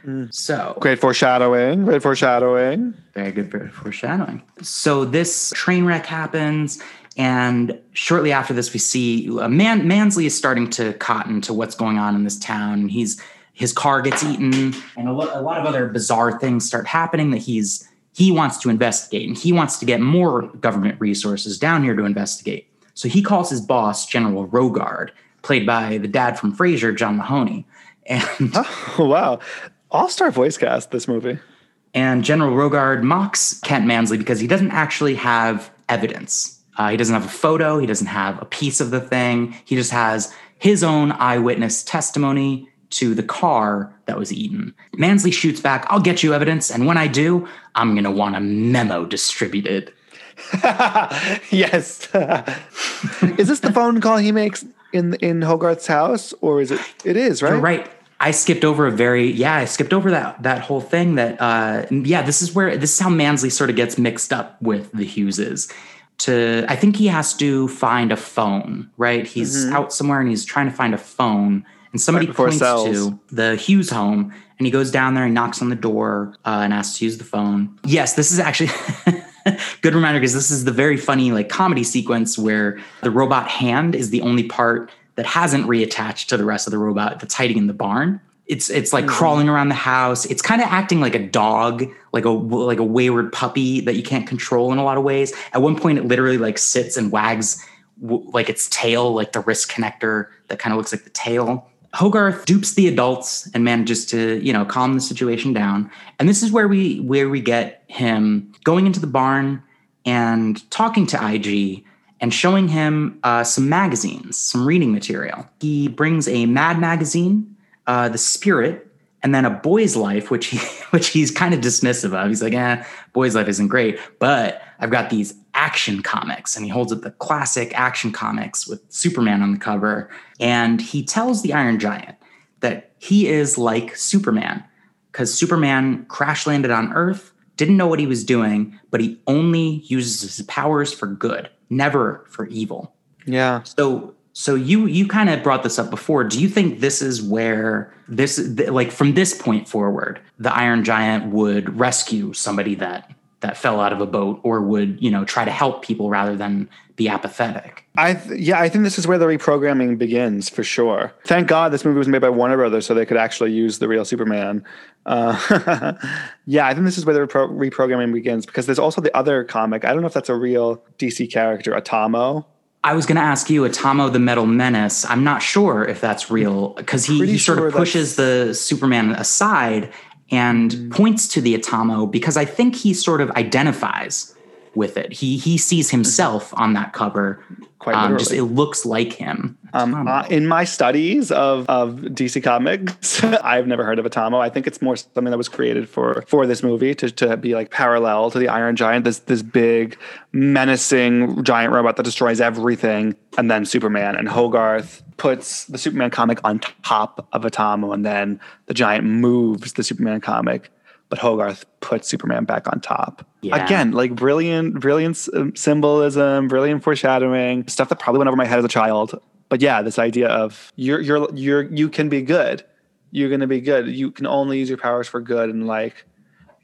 Mm. So great foreshadowing, great foreshadowing. Very good foreshadowing. So this train wreck happens. And shortly after this, we see uh, Man- Mansley is starting to cotton to what's going on in this town. He's his car gets eaten, and a, lo- a lot of other bizarre things start happening that he's he wants to investigate, and he wants to get more government resources down here to investigate. So he calls his boss, General Rogard, played by the dad from Frasier, John Mahoney. And oh, wow, all-star voice cast this movie. And General Rogard mocks Kent Mansley because he doesn't actually have evidence. Uh, he doesn't have a photo. He doesn't have a piece of the thing. He just has his own eyewitness testimony to the car that was eaten. Mansley shoots back, I'll get you evidence. And when I do, I'm going to want a memo distributed. Yes. Is this the phone call he makes in in Hogarth's house? Or is it? It is, right? You're right. I skipped over a very, yeah, I skipped over that that whole thing. That uh, yeah, this is where, this is how Mansley sort of gets mixed up with the Hugheses. To, I think he has to find a phone, right? He's mm-hmm. out somewhere and he's trying to find a phone. And somebody right points cells. to the Hughes home, and he goes down there and knocks on the door uh, and asks to use the phone. Yes, this is actually good reminder, because this is the very funny like comedy sequence where the robot hand is the only part that hasn't reattached to the rest of the robot that's hiding in the barn. It's it's like mm-hmm. crawling around the house. It's kind of acting like a dog, like a like a wayward puppy that you can't control in a lot of ways. At one point, it literally like sits and wags w- like its tail, like the wrist connector that kind of looks like the tail. Hogarth dupes the adults and manages to, you know, calm the situation down. And this is where we where we get him going into the barn and talking to I G and showing him uh, some magazines, some reading material. He brings a Mad magazine. Uh, the Spirit, and then A Boy's Life, which he, which he's kind of dismissive of. He's like, eh, Boy's Life isn't great, but I've got these action comics. And he holds up the classic action comics with Superman on the cover. And he tells the Iron Giant that he is like Superman, because Superman crash landed on Earth, didn't know what he was doing, but he only uses his powers for good, never for evil. Yeah. So... So you you kind of brought this up before. Do you think this is where this th- like from this point forward, the Iron Giant would rescue somebody that that fell out of a boat, or would, you know, try to help people rather than be apathetic? I th- yeah, I think this is where the reprogramming begins for sure. Thank God this movie was made by Warner Brothers, so they could actually use the real Superman. Uh, yeah, I think this is where the repro- reprogramming begins, because there's also the other comic. I don't know if that's a real D C character, Atomo. I was going to ask you, Atomo the Metal Menace. I'm not sure if that's real, because he, he sort sure of pushes the Superman aside and mm. points to the Atomo, because I think he sort of identifies with it. He he sees himself on that cover. Quite literally. Um, just, it looks like him. Um, uh, in my studies of, of D C Comics, I've never heard of Atomo. I think it's more something that was created for for this movie to, to be like parallel to the Iron Giant, this this big menacing giant robot that destroys everything, and then Superman. And Hogarth puts the Superman comic on top of Atomo, and then the giant moves the Superman comic. But Hogarth put Superman back on top. Yeah. Again, like brilliant, brilliant symbolism, brilliant foreshadowing, stuff that probably went over my head as a child. But yeah, this idea of you're, you're, you're, you can be good. You're going to be good. You can only use your powers for good. And like,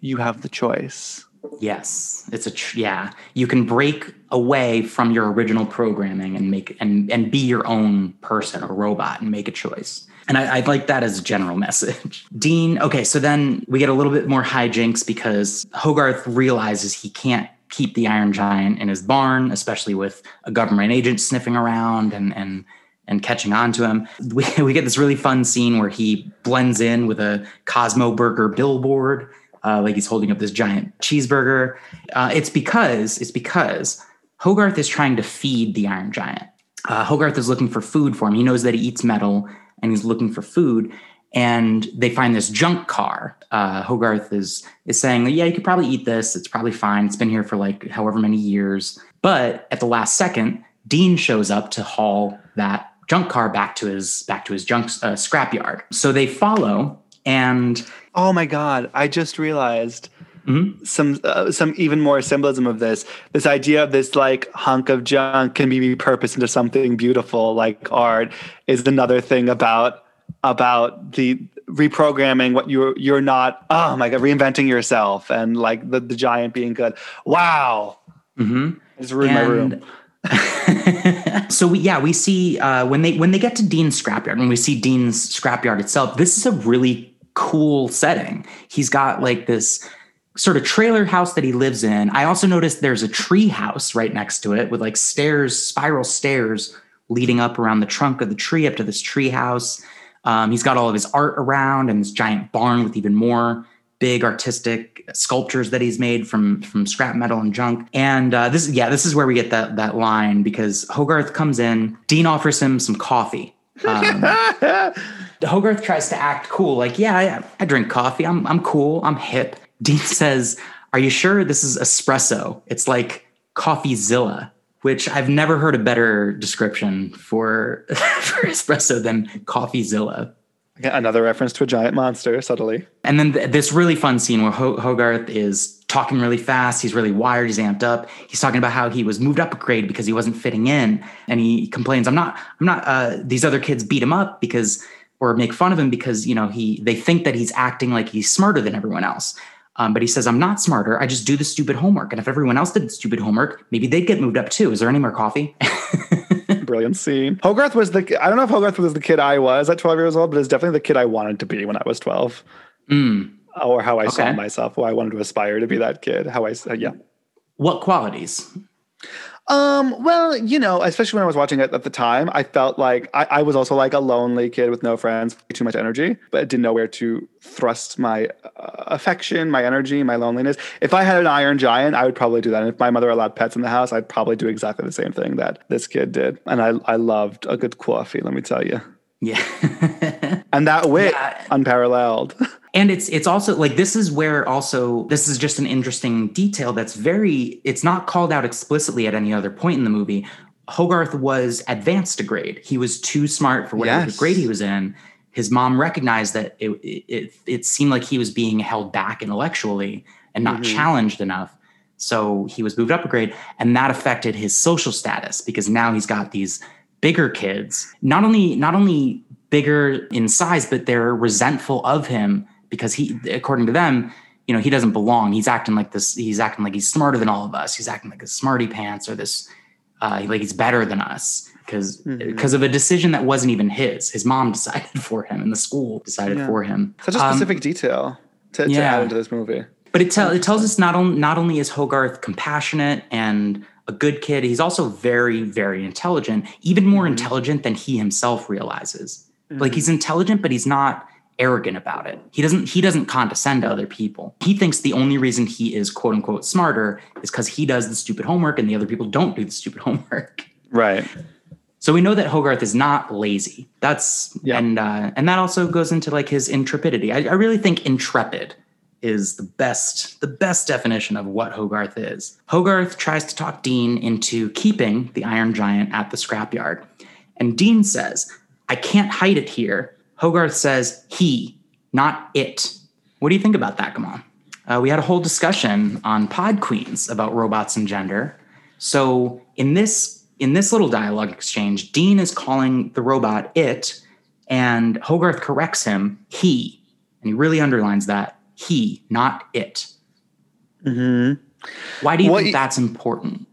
you have the choice. Yes. It's a, tr- yeah, you can break away from your original programming and make, and, and be your own person or robot and make a choice. And I, I like that as a general message. Dean, okay, so then we get a little bit more hijinks, because Hogarth realizes he can't keep the Iron Giant in his barn, especially with a government agent sniffing around and and and catching on to him. We, we get this really fun scene where he blends in with a Cosmo Burger billboard, uh, like he's holding up this giant cheeseburger. Uh, it's because it's because Hogarth is trying to feed the Iron Giant. Uh, Hogarth is looking for food for him. He knows that he eats metal, and he's looking for food. And they find this junk car. Uh, Hogarth is is saying, yeah, you could probably eat this. It's probably fine. It's been here for like however many years. But at the last second, Dean shows up to haul that junk car back to his back to his junk uh, scrapyard. So they follow, and oh my God, I just realized mm-hmm. some uh, some even more symbolism of this. This idea of this like hunk of junk can be repurposed into something beautiful, like art, is another thing about. about the reprogramming what you're, you're not, oh my God, reinventing yourself and like the, the giant being good. Wow. Mm-hmm. It's ruined and, my room. So we, yeah, we see uh, when they, when they get to Dean's scrapyard, when we see Dean's scrapyard itself, this is a really cool setting. He's got like this sort of trailer house that he lives in. I also noticed there's a tree house right next to it with like stairs, spiral stairs leading up around the trunk of the tree up to this tree house. Um, he's got all of his art around and this giant barn with even more big artistic sculptures that he's made from, from scrap metal and junk. And uh, this, yeah, this is where we get that that line because Hogarth comes in, Dean offers him some coffee. Um, Hogarth tries to act cool, like, yeah, I, I drink coffee. I'm I'm cool. I'm hip. Dean says, "Are you sure this is espresso? It's like Coffeezilla." Which I've never heard a better description for, for espresso than Coffeezilla. Another reference to a giant monster, subtly. And then th- this really fun scene where Ho- Hogarth is talking really fast. He's really wired. He's amped up. He's talking about how he was moved up a grade because he wasn't fitting in. And he complains, I'm not, I'm not, uh, these other kids beat him up because, or make fun of him because, you know, he, they think that he's acting like he's smarter than everyone else. Um, but he says, I'm not smarter. I just do the stupid homework. And if everyone else did the stupid homework, maybe they'd get moved up too. Is there any more coffee? Brilliant scene. Hogarth was the, I don't know if Hogarth was the kid I was at twelve years old, but it's definitely the kid I wanted to be when I was twelve. Mm. Or how I okay. saw myself, why I wanted to aspire to be that kid. How I, uh, yeah. What qualities? Um, well, you know, especially when I was watching it at the time, I felt like I, I was also like a lonely kid with no friends, too much energy, but I didn't know where to thrust my uh, affection, my energy, my loneliness. If I had an Iron Giant, I would probably do that. And if my mother allowed pets in the house, I'd probably do exactly the same thing that this kid did. And I, I loved a good coffee, let me tell you. Yeah. And that wit, yeah. Unparalleled. And it's it's also like this is where also this is just an interesting detail that's very it's not called out explicitly at any other point in the movie. Hogarth was advanced a grade. He was too smart for whatever yes. grade he was in. His mom recognized that it it it seemed like he was being held back intellectually and not mm-hmm. challenged enough. So he was moved up a grade, and that affected his social status because now he's got these bigger kids, not only not only bigger in size, but they're resentful of him. Because he, according to them, you know, he doesn't belong. He's acting like this. He's acting like he's smarter than all of us. He's acting like a smarty pants or this, uh, like he's better than us because because mm-hmm. of a decision that wasn't even his. His mom decided for him, and the school decided yeah. for him. Such a specific um, detail to, yeah. to add into this movie. But it tells it tells us not only not only is Hogarth compassionate and a good kid, he's also very very intelligent, even more mm-hmm. intelligent than he himself realizes. Mm-hmm. Like he's intelligent, but he's not arrogant about it. He doesn't he doesn't condescend to other people. He thinks the only reason he is quote unquote smarter is because he does the stupid homework and the other people don't do the stupid homework. Right. So we know that Hogarth is not lazy. That's yeah. and uh, and that also goes into like his intrepidity. I, I really think intrepid is the best the best definition of what Hogarth is. Hogarth tries to talk Dean into keeping the Iron Giant at the scrapyard. And Dean says, I can't hide it here. Hogarth says he, not it. What do you think about that, Gamal? Uh, we had a whole discussion on Pod Queens about robots and gender. So in this in this little dialogue exchange, Dean is calling the robot it, and Hogarth corrects him, he. And he really underlines that, he, not it. Mm-hmm. Why do you what think y- that's important?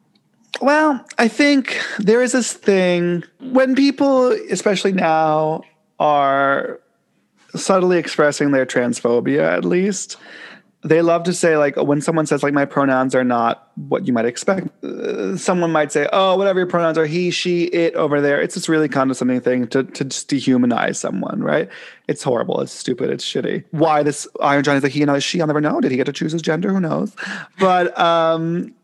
Well, I think there is this thing, when people, especially now, are subtly expressing their transphobia, at least, They love to say, like, when someone says, like, my pronouns are not what you might expect, uh, someone might say, oh, whatever your pronouns are, he, she, it over there. It's this really condescending thing to, to just dehumanize someone, right? It's horrible. It's stupid. It's shitty. Why this Iron Giant is like he and I, she, I'll never know. Did he get to choose his gender? Who knows? But um,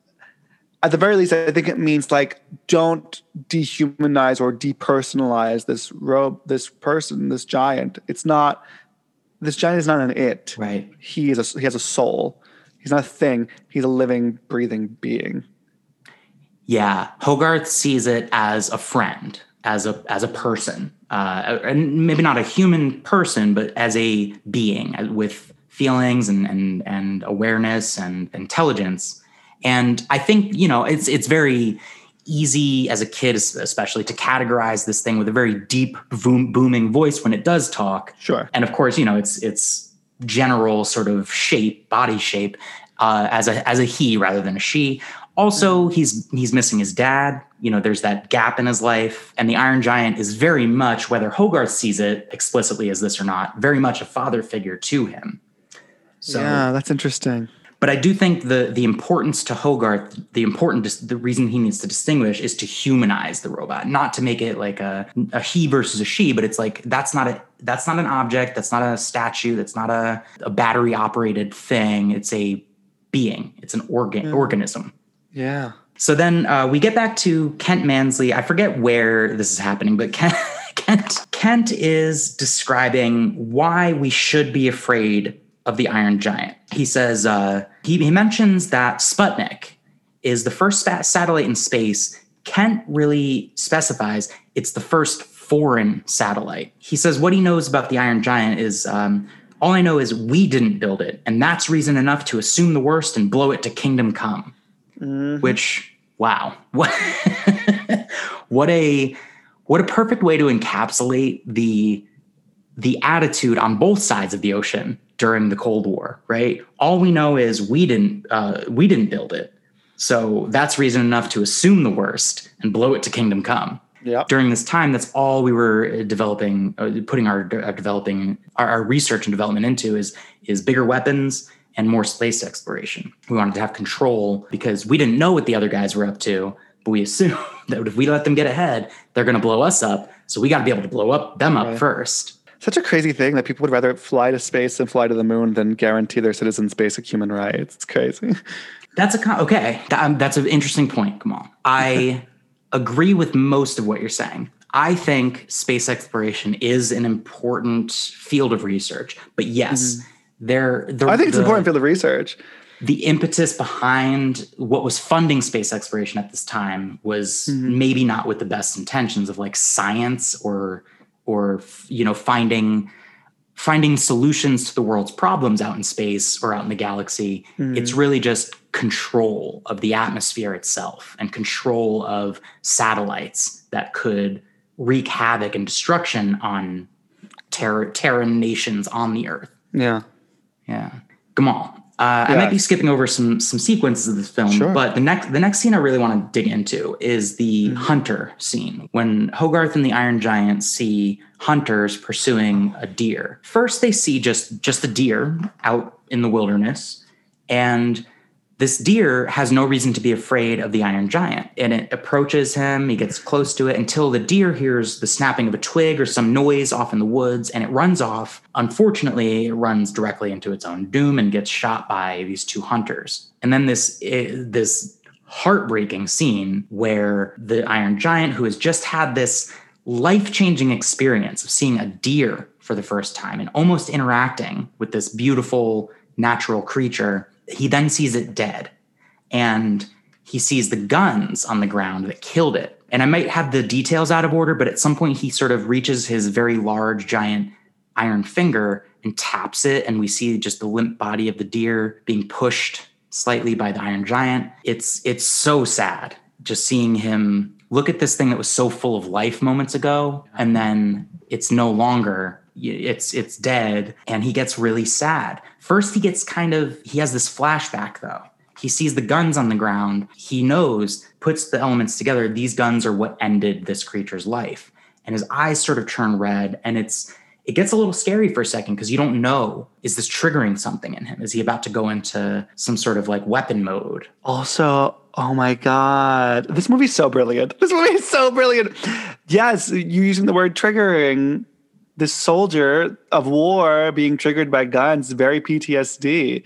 at the very least, I think it means, like, don't dehumanize or depersonalize this robe, this person, this giant. It's not... This giant is not an it. Right. He is a, he has a soul. He's not a thing. He's a living, breathing being. Yeah. Hogarth sees it as a friend, as a as a person. Uh, and maybe not a human person, but as a being with feelings and and, and awareness and intelligence. And I think, you know, it's it's very easy as a kid, especially, to categorize this thing with a very deep, boom, booming voice when it does talk. Sure. And of course, you know, it's it's general sort of shape, body shape, uh, as a as a he rather than a she. Also, he's he's missing his dad. You know, there's that gap in his life. And the Iron Giant is very much, whether Hogarth sees it explicitly as this or not, very much a father figure to him. So, yeah, that's interesting. But I do think the the importance to Hogarth, the important the reason he needs to distinguish is to humanize the robot, not to make it like a a he versus a she. But it's like that's not a that's not an object, that's not a statue, that's not a, a battery operated thing. It's a being. It's an organ yeah. organism. Yeah. So then uh, we get back to Kent Mansley. I forget where this is happening, but Kent Kent Kent is describing why we should be afraid of the Iron Giant. He says, uh, he, he mentions that Sputnik is the first spa- satellite in space. Kent really specifies it's the first foreign satellite. He says what he knows about the Iron Giant is, um, all I know is we didn't build it, and that's reason enough to assume the worst and blow it to kingdom come. Mm-hmm. Which, wow. What, what a what a perfect way to encapsulate the the attitude on both sides of the ocean during the Cold War, right? All we know is we didn't uh, we didn't build it. So that's reason enough to assume the worst and blow it to kingdom come. Yep. During this time, that's all we were developing, uh, putting our, our developing our, our research and development into is is bigger weapons and more space exploration. We wanted to have control because we didn't know what the other guys were up to, but we assumed that if we let them get ahead, they're going to blow us up. So we got to be able to blow up them right. up first. Such a crazy thing that people would rather fly to space and fly to the moon than guarantee their citizens basic human rights. It's crazy. That's a con- okay. That, um, that's an interesting point, Gamal. I agree with most of what you're saying. I think space exploration is an important field of research, but yes, mm-hmm. there. The, I think it's the, an important field of research. The impetus behind what was funding space exploration at this time was mm-hmm. maybe not with the best intentions of like science or. or, you know, finding finding solutions to the world's problems out in space or out in the galaxy. Mm. It's really just control of the atmosphere itself and control of satellites that could wreak havoc and destruction on Terran terra nations on the Earth. Yeah. Yeah. Gamal, uh, yeah. I might be skipping over some some sequences of this film, sure. but the next the next scene I really want to dig into is the mm. hunter scene. When Hogarth and the Iron Giant see hunters pursuing a deer. First, they see just, just a deer out in the wilderness, and this deer has no reason to be afraid of the Iron Giant, and it approaches him, he gets close to it, until the deer hears the snapping of a twig or some noise off in the woods, and it runs off. Unfortunately, it runs directly into its own doom and gets shot by these two hunters. And then this this heartbreaking scene where the Iron Giant, who has just had this life-changing experience of seeing a deer for the first time and almost interacting with this beautiful natural creature, he then sees it dead, and he sees the guns on the ground that killed it. And I might have the details out of order, but at some point he sort of reaches his very large, giant iron finger and taps it, and we see just the limp body of the deer being pushed slightly by the Iron Giant. It's it's so sad just seeing him look at this thing that was so full of life moments ago, and then it's no longer... It's it's dead, and he gets really sad. First, he gets kind of, he has this flashback, though. He sees the guns on the ground. He knows, puts the elements together, these guns are what ended this creature's life. And his eyes sort of turn red, and it's it gets a little scary for a second because you don't know, is this triggering something in him? Is he about to go into some sort of like weapon mode? Also, oh my God, this movie's so brilliant. This movie is so brilliant. Yes, you're using the word triggering. This soldier of war being triggered by guns, very P T S D.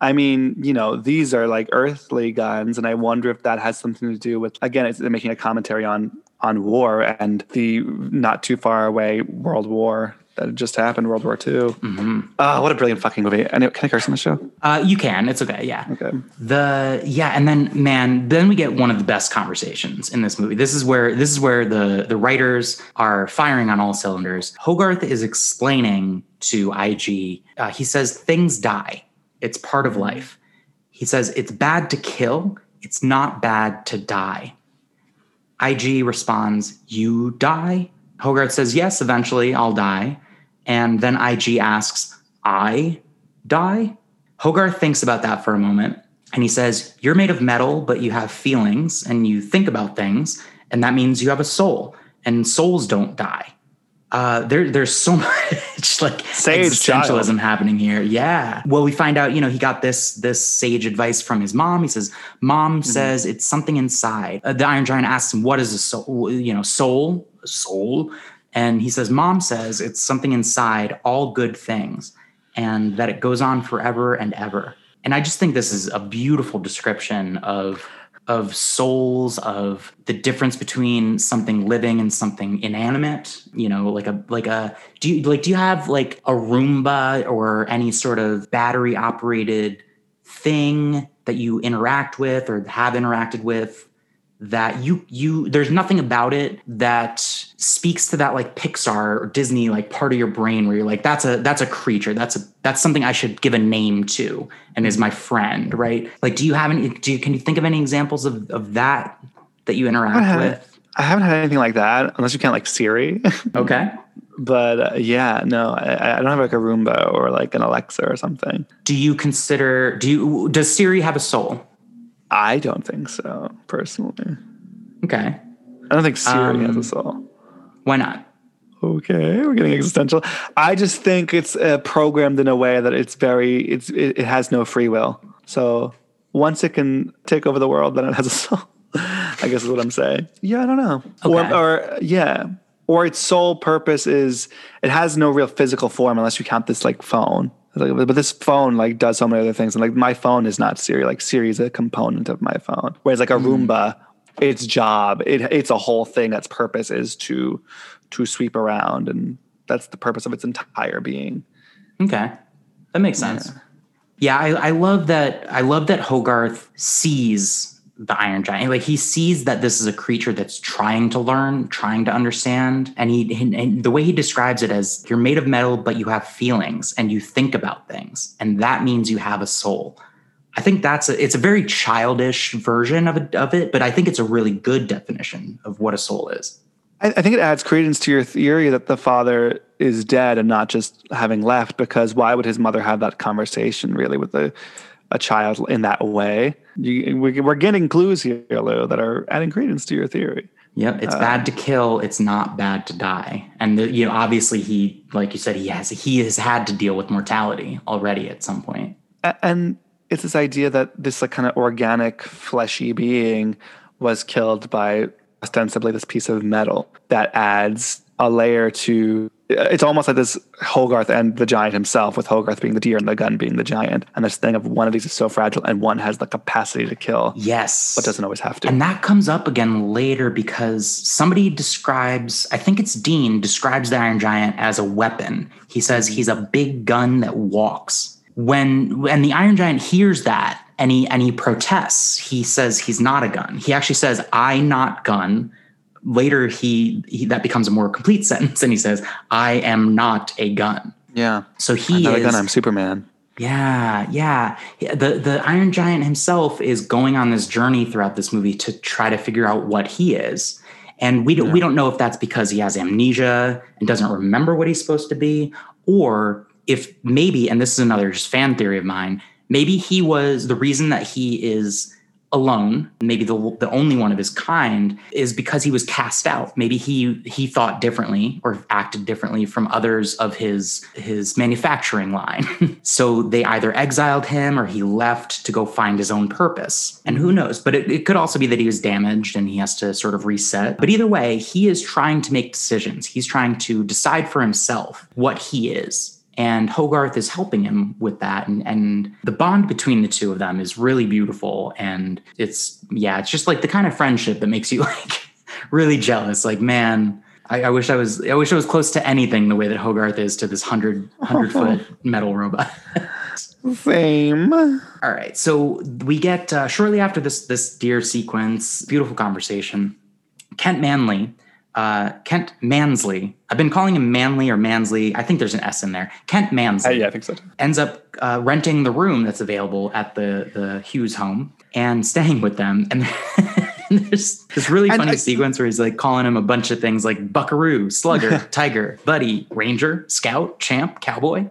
I mean, you know, these are like earthly guns, and I wonder if that has something to do with, again, it's making a commentary on on war and the not too far away World War that just happened, World War Two. Mm-hmm. Uh, what a brilliant fucking movie. And can I curse on the show? Uh, you can. It's okay. Yeah. Okay. The, yeah. And then, man, then we get one of the best conversations in this movie. This is where, this is where the, the writers are firing on all cylinders. Hogarth is explaining to I G, uh, he says, things die. It's part of life. He says, it's bad to kill. It's not bad to die. I G responds, you die? Hogarth says, yes, eventually I'll die. And then I G asks, I die? Hogarth thinks about that for a moment. And he says, you're made of metal, but you have feelings and you think about things. And that means you have a soul, and souls don't die. Uh, there, there's so much like sage existentialism child. Happening here. Yeah. Well, we find out, you know, he got this, this sage advice from his mom. He says, mom mm-hmm. says it's something inside. Uh, the Iron Giant asks him, what is a soul, you know, soul, soul. And he says, mom says it's something inside all good things and that it goes on forever and ever. And I just think this is a beautiful description of of souls, of the difference between something living and something inanimate, you know, like a, like a, do you like, do you have like a Roomba or any sort of battery operated thing that you interact with or have interacted with that you, you, there's nothing about it that speaks to that like Pixar or Disney, like part of your brain where you're like, that's a, that's a creature. That's a, that's something I should give a name to and is my friend, right? Like, do you have any, do you, can you think of any examples of, of that, that you interact I with? I haven't had anything like that unless you count like Siri. Okay. But uh, yeah, no, I, I don't have like a Roomba or like an Alexa or something. Do you consider, do you, does Siri have a soul? I don't think so personally. Okay. I don't think Siri um, has a soul. Why not? Okay, we're getting existential. I just think it's uh, programmed in a way that it's very, it's it, it has no free will. So once it can take over the world, then it has a soul, I guess is what I'm saying. Yeah, I don't know. Okay. Or, or yeah, or its sole purpose is, it has no real physical form unless you count this like phone. But this phone like does so many other things. And like my phone is not Siri. Like Siri is a component of my phone. Whereas like a mm. Roomba, its job, it, it's a whole thing. That's purpose is to to sweep around. And that's the purpose of its entire being. Okay. That makes sense. Yeah, yeah I, I love that. I love that Hogarth sees the Iron Giant. Like he sees that this is a creature that's trying to learn, trying to understand. And he, and the way he describes it as you're made of metal, but you have feelings and you think about things. And that means you have a soul. I think that's a, it's a very childish version of, a, of it, but I think it's a really good definition of what a soul is. I, I think it adds credence to your theory that the father is dead and not just having left, because why would his mother have that conversation really with the, a child in that way? You, we're getting clues here, Lou, that are adding credence to your theory. Yep, it's uh, bad to kill. It's not bad to die. And the, you know, obviously, he, like you said, he has he has had to deal with mortality already at some point. And it's this idea that this like kind of organic, fleshy being was killed by ostensibly this piece of metal that adds a layer to. It's almost like this Hogarth and the giant himself, with Hogarth being the deer and the gun being the giant. And this thing of one of these is so fragile and one has the capacity to kill. Yes. But doesn't always have to. And that comes up again later because somebody describes, I think it's Dean, describes the Iron Giant as a weapon. He says he's a big gun that walks. When and the Iron Giant hears that and he and he protests. He says he's not a gun. He actually says, I not gun. Later, he, he that becomes a more complete sentence, and he says, I am not a gun. Yeah. So he I'm not is, a gun, I'm Superman. Yeah, yeah. The, the Iron Giant himself is going on this journey throughout this movie to try to figure out what he is. And we don't, yeah. we don't know if that's because he has amnesia and doesn't remember what he's supposed to be, or if maybe, and this is another just fan theory of mine, maybe he was, the reason that he is alone, maybe the the only one of his kind, is because he was cast out. Maybe he he thought differently or acted differently from others of his his manufacturing line. So they either exiled him or he left to go find his own purpose. And who knows? But it, it could also be that he was damaged and he has to sort of reset. But either way, he is trying to make decisions. He's trying to decide for himself what he is. And Hogarth is helping him with that. And, and the bond between the two of them is really beautiful. And it's, yeah, it's just like the kind of friendship that makes you like really jealous. Like, man, I, I wish I was, I wish I was close to anything the way that Hogarth is to this hundred, hundred foot metal robot. Same. All right. So we get uh, shortly after this, this deer sequence, beautiful conversation, Kent Manley. Uh, Kent Mansley. I've been calling him Manley or Mansley. I think there's an S in there. Kent Mansley. Uh, yeah, I think so. Ends up uh, renting the room that's available at the, the Hughes home and staying with them. And there's this really funny I, sequence where he's like calling him a bunch of things like buckaroo, slugger, tiger, buddy, ranger, scout, champ, cowboy.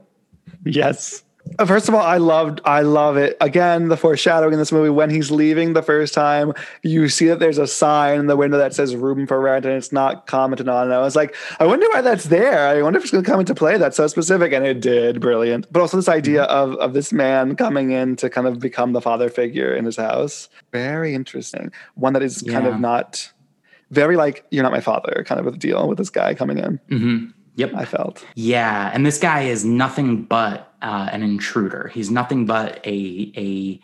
Yes. First of all, I loved, I love it. Again, the foreshadowing in this movie, when he's leaving the first time, you see that there's a sign in the window that says room for rent and it's not commented on. And I was like, I wonder why that's there. I wonder if it's going to come into play. That's so specific. And it did. Brilliant. But also this idea of, of this man coming in to kind of become the father figure in his house. Very interesting. One that is yeah. kind of not very like, you're not my father kind of a deal with this guy coming in. Mm-hmm. Yep. I felt. Yeah. And this guy is nothing but uh, an intruder. He's nothing but a, a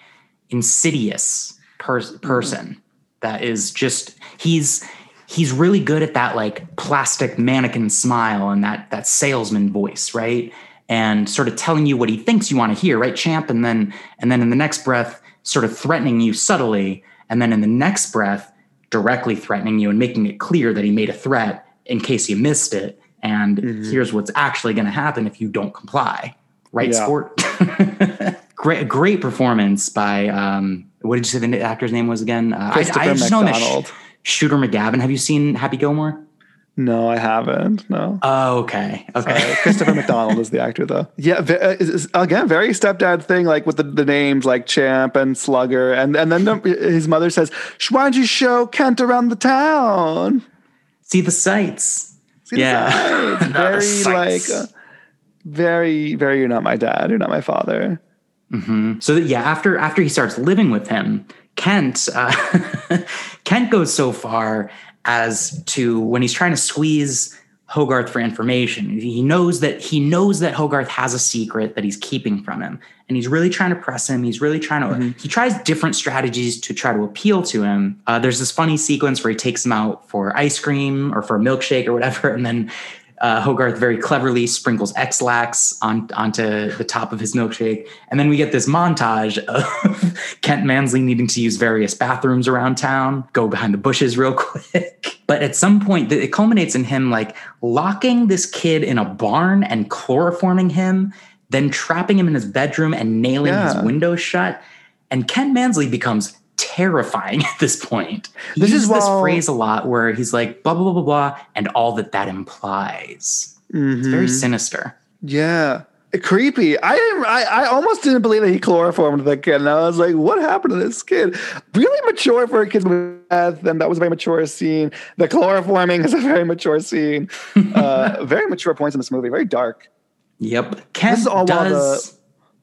insidious pers- person that is just, he's, he's really good at that like plastic mannequin smile and that, that salesman voice. Right. And sort of telling you what he thinks you want to hear. Right. Champ. And then, and then in the next breath, sort of threatening you subtly. And then in the next breath, directly threatening you and making it clear that he made a threat in case you missed it. And mm-hmm. here's what's actually going to happen if you don't comply. Right, yeah. Sport? great great performance by, um, what did you say the actor's name was again? Uh, Christopher I, I just McDonald. Know him as Sh- Shooter McGavin. Have you seen Happy Gilmore? No, I haven't. No. Oh, okay. Okay. Sorry. Christopher McDonald is the actor, though. Yeah. Ve- again, very stepdad thing, like with the, the names like Champ and Slugger. And, and then the, his mother says, why don't you show Kent around the town? See the sights. See, yeah, very like, uh, very, very, you're not my dad. You're not my father. Mm-hmm. So yeah, after, after he starts living with him, Kent, uh, Kent goes so far as to, when he's trying to squeeze Hogarth for information, he knows that he knows that Hogarth has a secret that he's keeping from him. And he's really trying to press him. He's really trying to, mm-hmm. he tries different strategies to try to appeal to him. Uh, there's this funny sequence where he takes him out for ice cream or for a milkshake or whatever. And then uh, Hogarth very cleverly sprinkles X-Lax on, onto the top of his milkshake. And then we get this montage of Kent Mansley needing to use various bathrooms around town, go behind the bushes real quick. But at some point, it culminates in him like locking this kid in a barn and chloroforming him, then trapping him in his bedroom and nailing yeah. his window shut. And Kent Mansley becomes terrifying at this point. He this uses is this phrase a lot where he's like, blah, blah, blah, blah, blah, and all that that implies. Mm-hmm. It's very sinister. Yeah. Creepy. I didn't. I, I almost didn't believe that he chloroformed the kid. And I was like, what happened to this kid? Really mature for a kid's death. And that was a very mature scene. The chloroforming is a very mature scene. uh, very mature points in this movie. Very dark. Yep. Kent this is all does, while, the,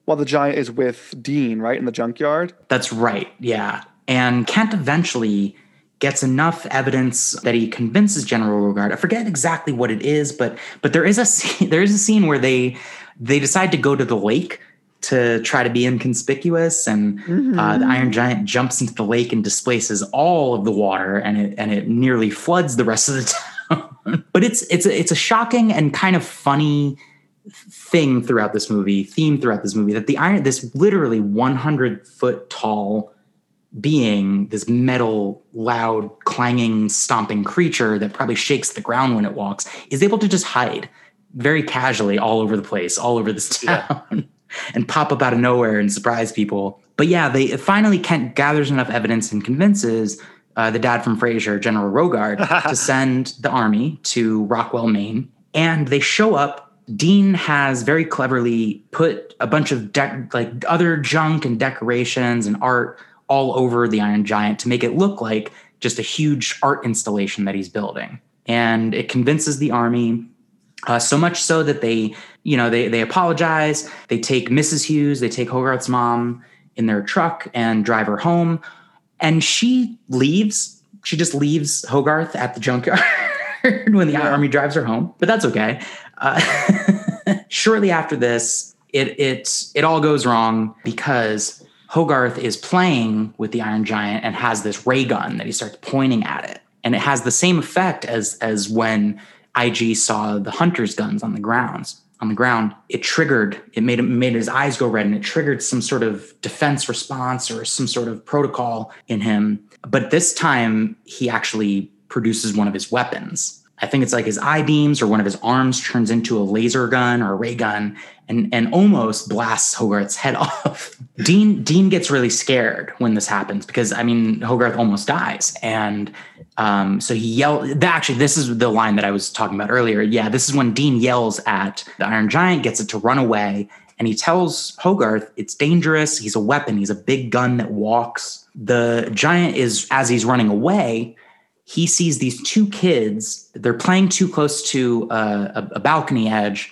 while the giant is with Dean, right, in the junkyard? That's right, yeah. And Kent eventually gets enough evidence that he convinces General Rogard. I forget exactly what it is, but but there is a there is a scene where they they decide to go to the lake to try to be inconspicuous, and mm-hmm. uh, the Iron Giant jumps into the lake and displaces all of the water, and it and it nearly floods the rest of the town. But it's it's it's a shocking and kind of funny thing throughout this movie, theme throughout this movie, that the iron, this literally one hundred foot tall being, this metal, loud, clanging, stomping creature that probably shakes the ground when it walks, is able to just hide very casually all over the place, all over this town, yeah. and pop up out of nowhere and surprise people. But yeah, they finally Kent gathers enough evidence and convinces uh, the dad from Frasier, General Rogard, to send the army to Rockwell, Maine, and they show up. Dean has very cleverly put a bunch of de- like other junk and decorations and art all over the Iron Giant to make it look like just a huge art installation that he's building. And it convinces the army, uh, so much so that they, you know, they, they apologize. They take Missus Hughes, they take Hogarth's mom in their truck and drive her home. And she leaves. She just leaves Hogarth at the junkyard when the yeah. army drives her home. But that's okay. Uh, shortly after this, it it it all goes wrong because Hogarth is playing with the Iron Giant and has this ray gun that he starts pointing at it. And it has the same effect as as when I G saw the hunter's guns on the grounds. On the ground, it triggered, it made him, made his eyes go red, and it triggered some sort of defense response or some sort of protocol in him. But this time, he actually produces one of his weapons. I think it's like his eye beams or one of his arms turns into a laser gun or a ray gun and, and almost blasts Hogarth's head off. Dean Dean gets really scared when this happens because, I mean, Hogarth almost dies. And um, so he yells. Actually, this is the line that I was talking about earlier. Yeah, this is when Dean yells at the Iron Giant, gets it to run away. And he tells Hogarth it's dangerous. He's a weapon. He's a big gun that walks. The giant is, as he's running away, he sees these two kids. They're playing too close to a, a balcony edge.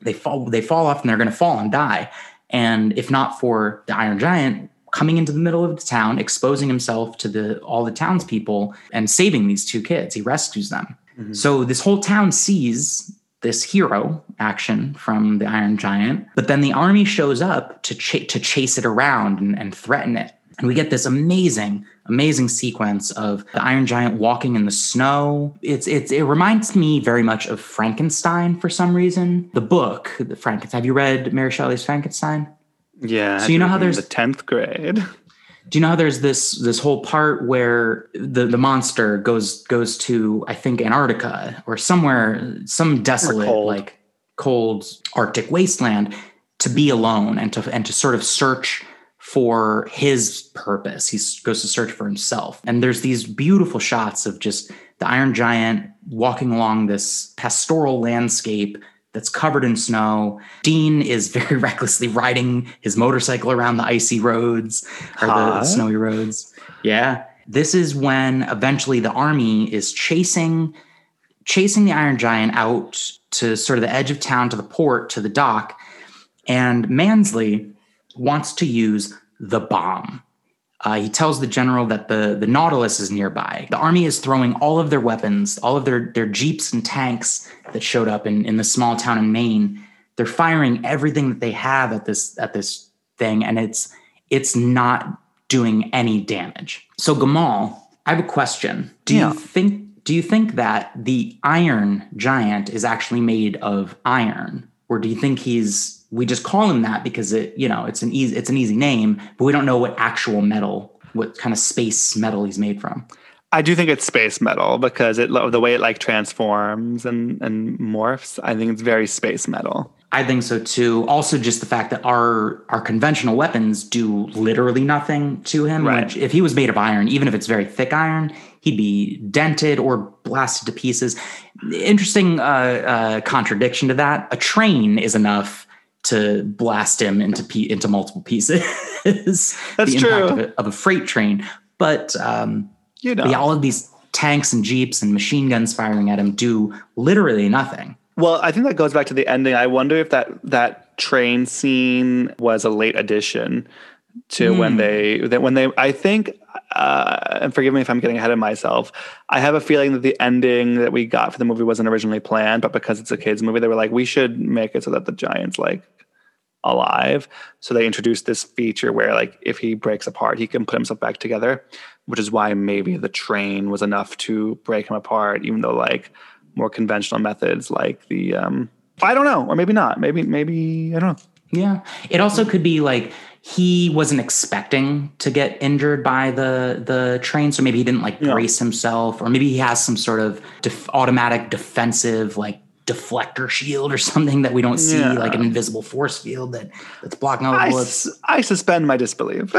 They fall, they fall off and they're going to fall and die. And if not for the Iron Giant coming into the middle of the town, exposing himself to the all the townspeople and saving these two kids, he rescues them. Mm-hmm. So this whole town sees this hero action from the Iron Giant, but then the army shows up to, ch- to chase it around and, and threaten it. And we get this amazing, amazing sequence of the Iron Giant walking in the snow. It's it's it reminds me very much of Frankenstein for some reason. The book, the Frankenstein. Have you read Mary Shelley's Frankenstein? Yeah. So you know how there's the tenth grade. Do you know how there's this this whole part where the, the monster goes goes to, I think, Antarctica or somewhere, some desolate, cold. like cold Arctic wasteland to be alone and to and to sort of search for his purpose. He goes to search for himself. And there's these beautiful shots of just the Iron Giant walking along this pastoral landscape that's covered in snow. Dean is very recklessly riding his motorcycle around the icy roads or huh? the snowy roads. Yeah. This is when eventually the army is chasing, chasing the Iron Giant out to sort of the edge of town, to the port, to the dock. And Mansley wants to use the bomb. Uh, he tells the general that the, the Nautilus is nearby. The army is throwing all of their weapons, all of their, their jeeps and tanks that showed up in, in the small town in Maine. They're firing everything that they have at this at this thing, and it's it's not doing any damage. So Gamal, I have a question. Do yeah. you think do you think that the Iron Giant is actually made of iron, or do you think he's we just call him that because it, you know, it's an easy, it's an easy name, but we don't know what actual metal, what kind of space metal he's made from. I do think it's space metal because it, the way it like transforms and, and morphs, I think it's very space metal. I think so too. Also just the fact that our, our conventional weapons do literally nothing to him. Right. Which if he was made of iron, even if it's very thick iron, he'd be dented or blasted to pieces. Interesting uh, uh, contradiction to that. A train is enough to blast him into pe- into multiple pieces. That's the true. Of a, of a freight train. But um, you know, yeah, all of these tanks and jeeps and machine guns firing at him do literally nothing. Well, I think that goes back to the ending. I wonder if that, that train scene was a late addition to mm. when they that when they. I think, uh, and forgive me if I'm getting ahead of myself. I have a feeling that the ending that we got for the movie wasn't originally planned, but because it's a kids' movie, they were like, we should make it so that the giant's like alive. So they introduced this feature where like if he breaks apart, he can put himself back together, which is why maybe the train was enough to break him apart, even though like more conventional methods like the um, I don't know, or maybe not, maybe maybe I don't know. Yeah, it also could be like he wasn't expecting to get injured by the the train, so maybe he didn't like brace yeah. himself, or maybe he has some sort of def- automatic defensive like deflector shield or something that we don't see, yeah. like an invisible force field that that's blocking all the bullets. I, su- I suspend my disbelief.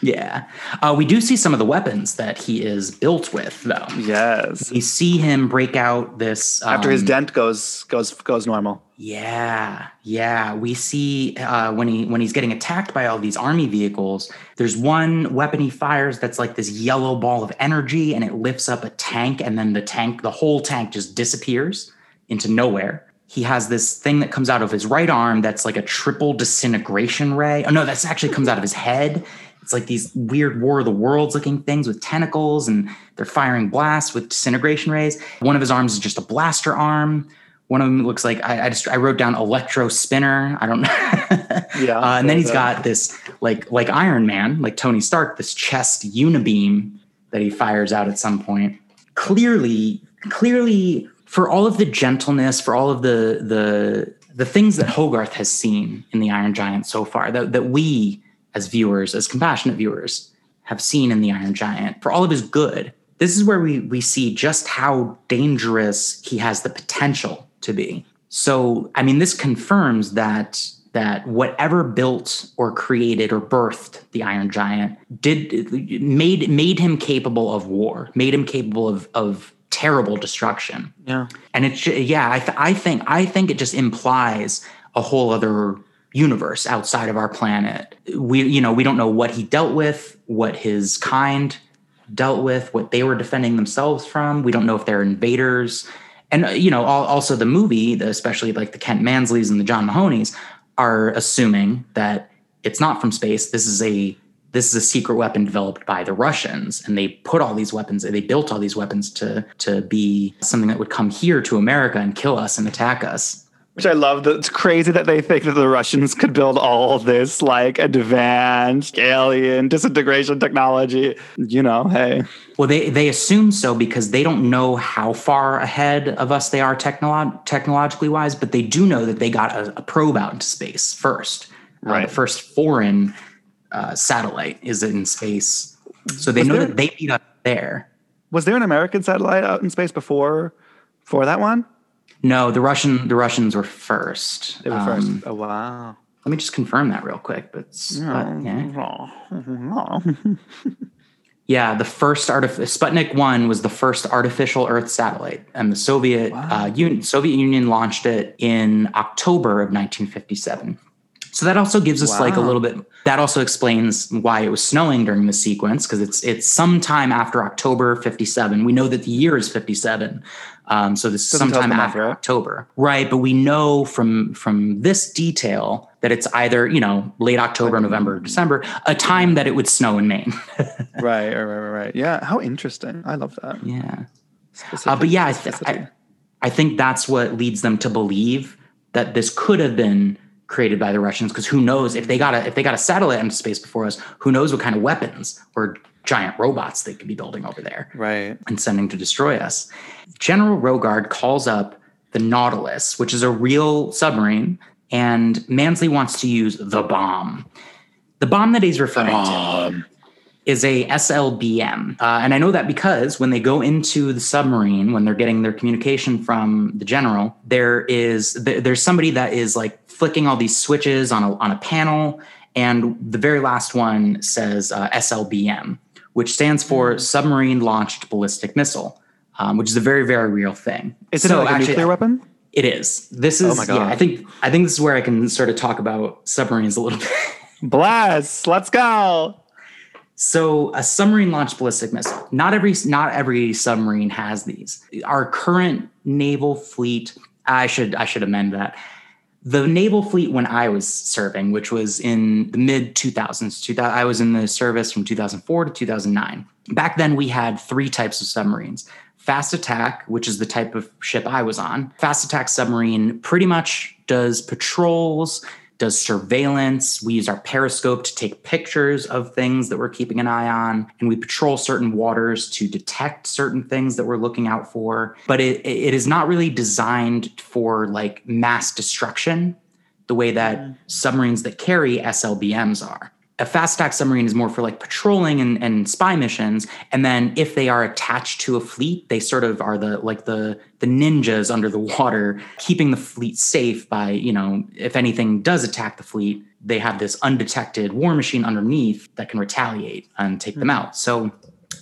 Yeah. Uh, we do see some of the weapons that he is built with, though. Yes. We see him break out this... Um, After his dent goes goes goes normal. Yeah. Yeah. We see uh, when he when he's getting attacked by all these army vehicles, there's one weapon he fires that's like this yellow ball of energy, and it lifts up a tank, and then the tank, the whole tank just disappears into nowhere. He has this thing that comes out of his right arm that's like a triple disintegration ray. Oh, no, that's actually comes out of his head. It's like these weird War of the Worlds looking things with tentacles, and they're firing blasts with disintegration rays. One of his arms is just a blaster arm. One of them looks like, I, I just I wrote down electro spinner. I don't know. Yeah. Uh, and then he's got this, like like Iron Man, like Tony Stark, this chest unibeam that he fires out at some point. Clearly, clearly... For all of the gentleness, for all of the the the things that Hogarth has seen in The Iron Giant so far, that, that we as viewers, as compassionate viewers, have seen in The Iron Giant, for all of his good, this is where we, we see just how dangerous he has the potential to be. So, I mean, this confirms that that whatever built or created or birthed the Iron Giant did made made him capable of war, made him capable of of terrible destruction. Yeah. And it's, yeah, I, th- I think, I think it just implies a whole other universe outside of our planet. We, you know, we don't know what he dealt with, what his kind dealt with, what they were defending themselves from. We don't know if they're invaders. And, you know, all, also the movie, the, especially like the Kent Mansleys and the John Mahonies, are assuming that it's not from space. This is a This is a secret weapon developed by the Russians, and they put all these weapons, they built all these weapons to to be something that would come here to America and kill us and attack us. Which I love. It's crazy that they think that the Russians could build all this, like, advanced alien disintegration technology. You know, hey. Well, they, they assume so because they don't know how far ahead of us they are technolo- technologically wise, but they do know that they got a, a probe out into space first. Right. Uh, the first foreign... Uh, satellite is in space, so they was know there, that they beat us there. Was there an American satellite out in space before, before that one? No, the Russian the Russians were first. They were um, first. Oh wow! Let me just confirm that real quick. But, but yeah. Yeah, the first artif- Sputnik one was the first artificial Earth satellite, and the Soviet wow. uh, Un- Soviet Union launched it in October of nineteen fifty-seven. So that also gives us wow. like a little bit, that also explains why it was snowing during the sequence, because it's it's sometime after October fifty-seven. We know that the year is fifty-seven. Um, so this is sometime after that. October. Right. But we know from from this detail that it's either, you know, late October, November, December, a time that it would snow in Maine. Right, right, right, right. Yeah. How interesting. I love that. Yeah. Uh, but yeah, I, th- I, I think that's what leads them to believe that this could have been created by the Russians, because who knows if they got a if they got a satellite into space before us, who knows what kind of weapons or giant robots they could be building over there, right? And sending to destroy us. General Rogard calls up the Nautilus, which is a real submarine, and Mansley wants to use the bomb. The bomb that he's referring um. to is a S L B M, uh, and I know that because when they go into the submarine, when they're getting their communication from the general, there is th- there's somebody that is like flicking all these switches on a on a panel, and the very last one says uh, S L B M, which stands for Submarine Launched Ballistic Missile, um, which is a very, very real thing. Is so it like actually, a nuclear weapon? It is. This is. Oh my God. Yeah, I think I think this is where I can sort of talk about submarines a little bit. Blast! Let's go. So a submarine launched ballistic missile. Not every not every submarine has these. Our current naval fleet. I should I should amend that. The naval fleet when I was serving, which was in the mid two thousands, I was in the service from two thousand four to two thousand nine. Back then, we had three types of submarines. Fast attack, which is the type of ship I was on. Fast attack submarine pretty much does patrols, does surveillance. We use our periscope to take pictures of things that we're keeping an eye on, and we patrol certain waters to detect certain things that we're looking out for. But it, it is not really designed for like mass destruction the way that submarines that carry S L B Ms are. a fast-attack submarine is more for like patrolling and, and spy missions. And then if they are attached to a fleet, they sort of are the like the the ninjas under the water, keeping the fleet safe by, you know, if anything does attack the fleet, they have this undetected war machine underneath that can retaliate and take mm-hmm. them out. So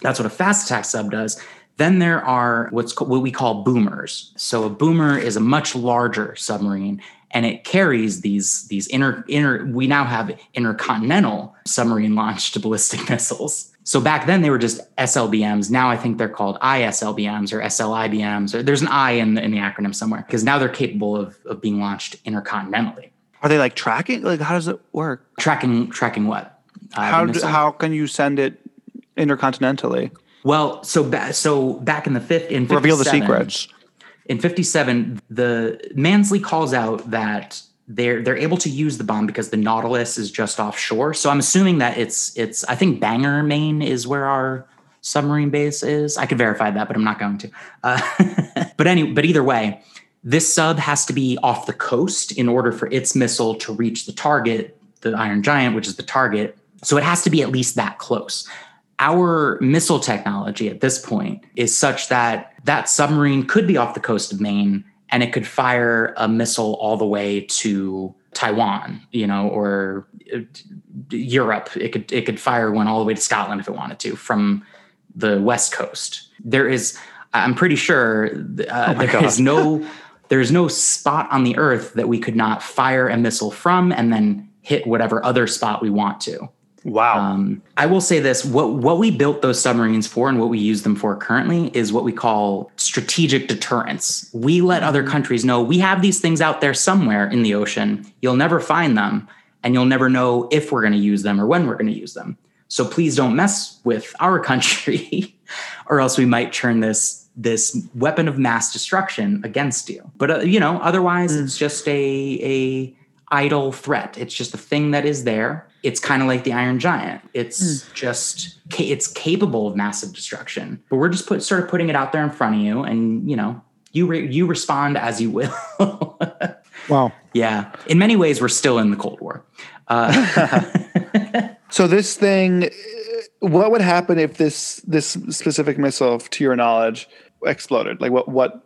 that's what a fast-attack sub does. Then there are what's co- what we call boomers. So a boomer is a much larger submarine. And it carries these these inner inner. We now have intercontinental submarine launched ballistic missiles. So back then they were just S L B Ms. Now I think they're called I S L B Ms or S L I B Ms. Or there's an I in the, in the acronym somewhere because now they're capable of, of being launched intercontinentally. Are they like tracking? Like how does it work? Tracking tracking what? Uh, how do, how can you send it intercontinentally? Well, so ba- so back in the fifth in reveal the secrets. In fifty-seven, the Mansley calls out that they're they're able to use the bomb because the Nautilus is just offshore. So I'm assuming that it's it's I think Bangor, Maine is where our submarine base is. I could verify that, but I'm not going to. Uh, but anyway, but either way, this sub has to be off the coast in order for its missile to reach the target, the Iron Giant, which is the target. So it has to be at least that close. Our missile technology at this point is such that that submarine could be off the coast of Maine and it could fire a missile all the way to Taiwan, you know, or Europe. It could it could fire one all the way to Scotland if it wanted to from the West Coast. There is, I'm pretty sure, uh, oh there God. is no there is no spot on the Earth that we could not fire a missile from and then hit whatever other spot we want to. Wow. Um, I will say this, what what we built those submarines for and what we use them for currently is what we call strategic deterrence. We let other countries know we have these things out there somewhere in the ocean. You'll never find them and you'll never know if we're going to use them or when we're going to use them. So please don't mess with our country or else we might turn this this weapon of mass destruction against you. But, uh, you know, otherwise mm. it's just a a idle threat. It's just a thing that is there. It's kind of like the Iron Giant. It's mm. just, it's capable of massive destruction, but we're just put, sort of putting it out there in front of you and, you know, you re, you respond as you will. Wow. Yeah. In many ways, we're still in the Cold War. Uh, so this thing, what would happen if this, this specific missile, to your knowledge, exploded? Like what, what,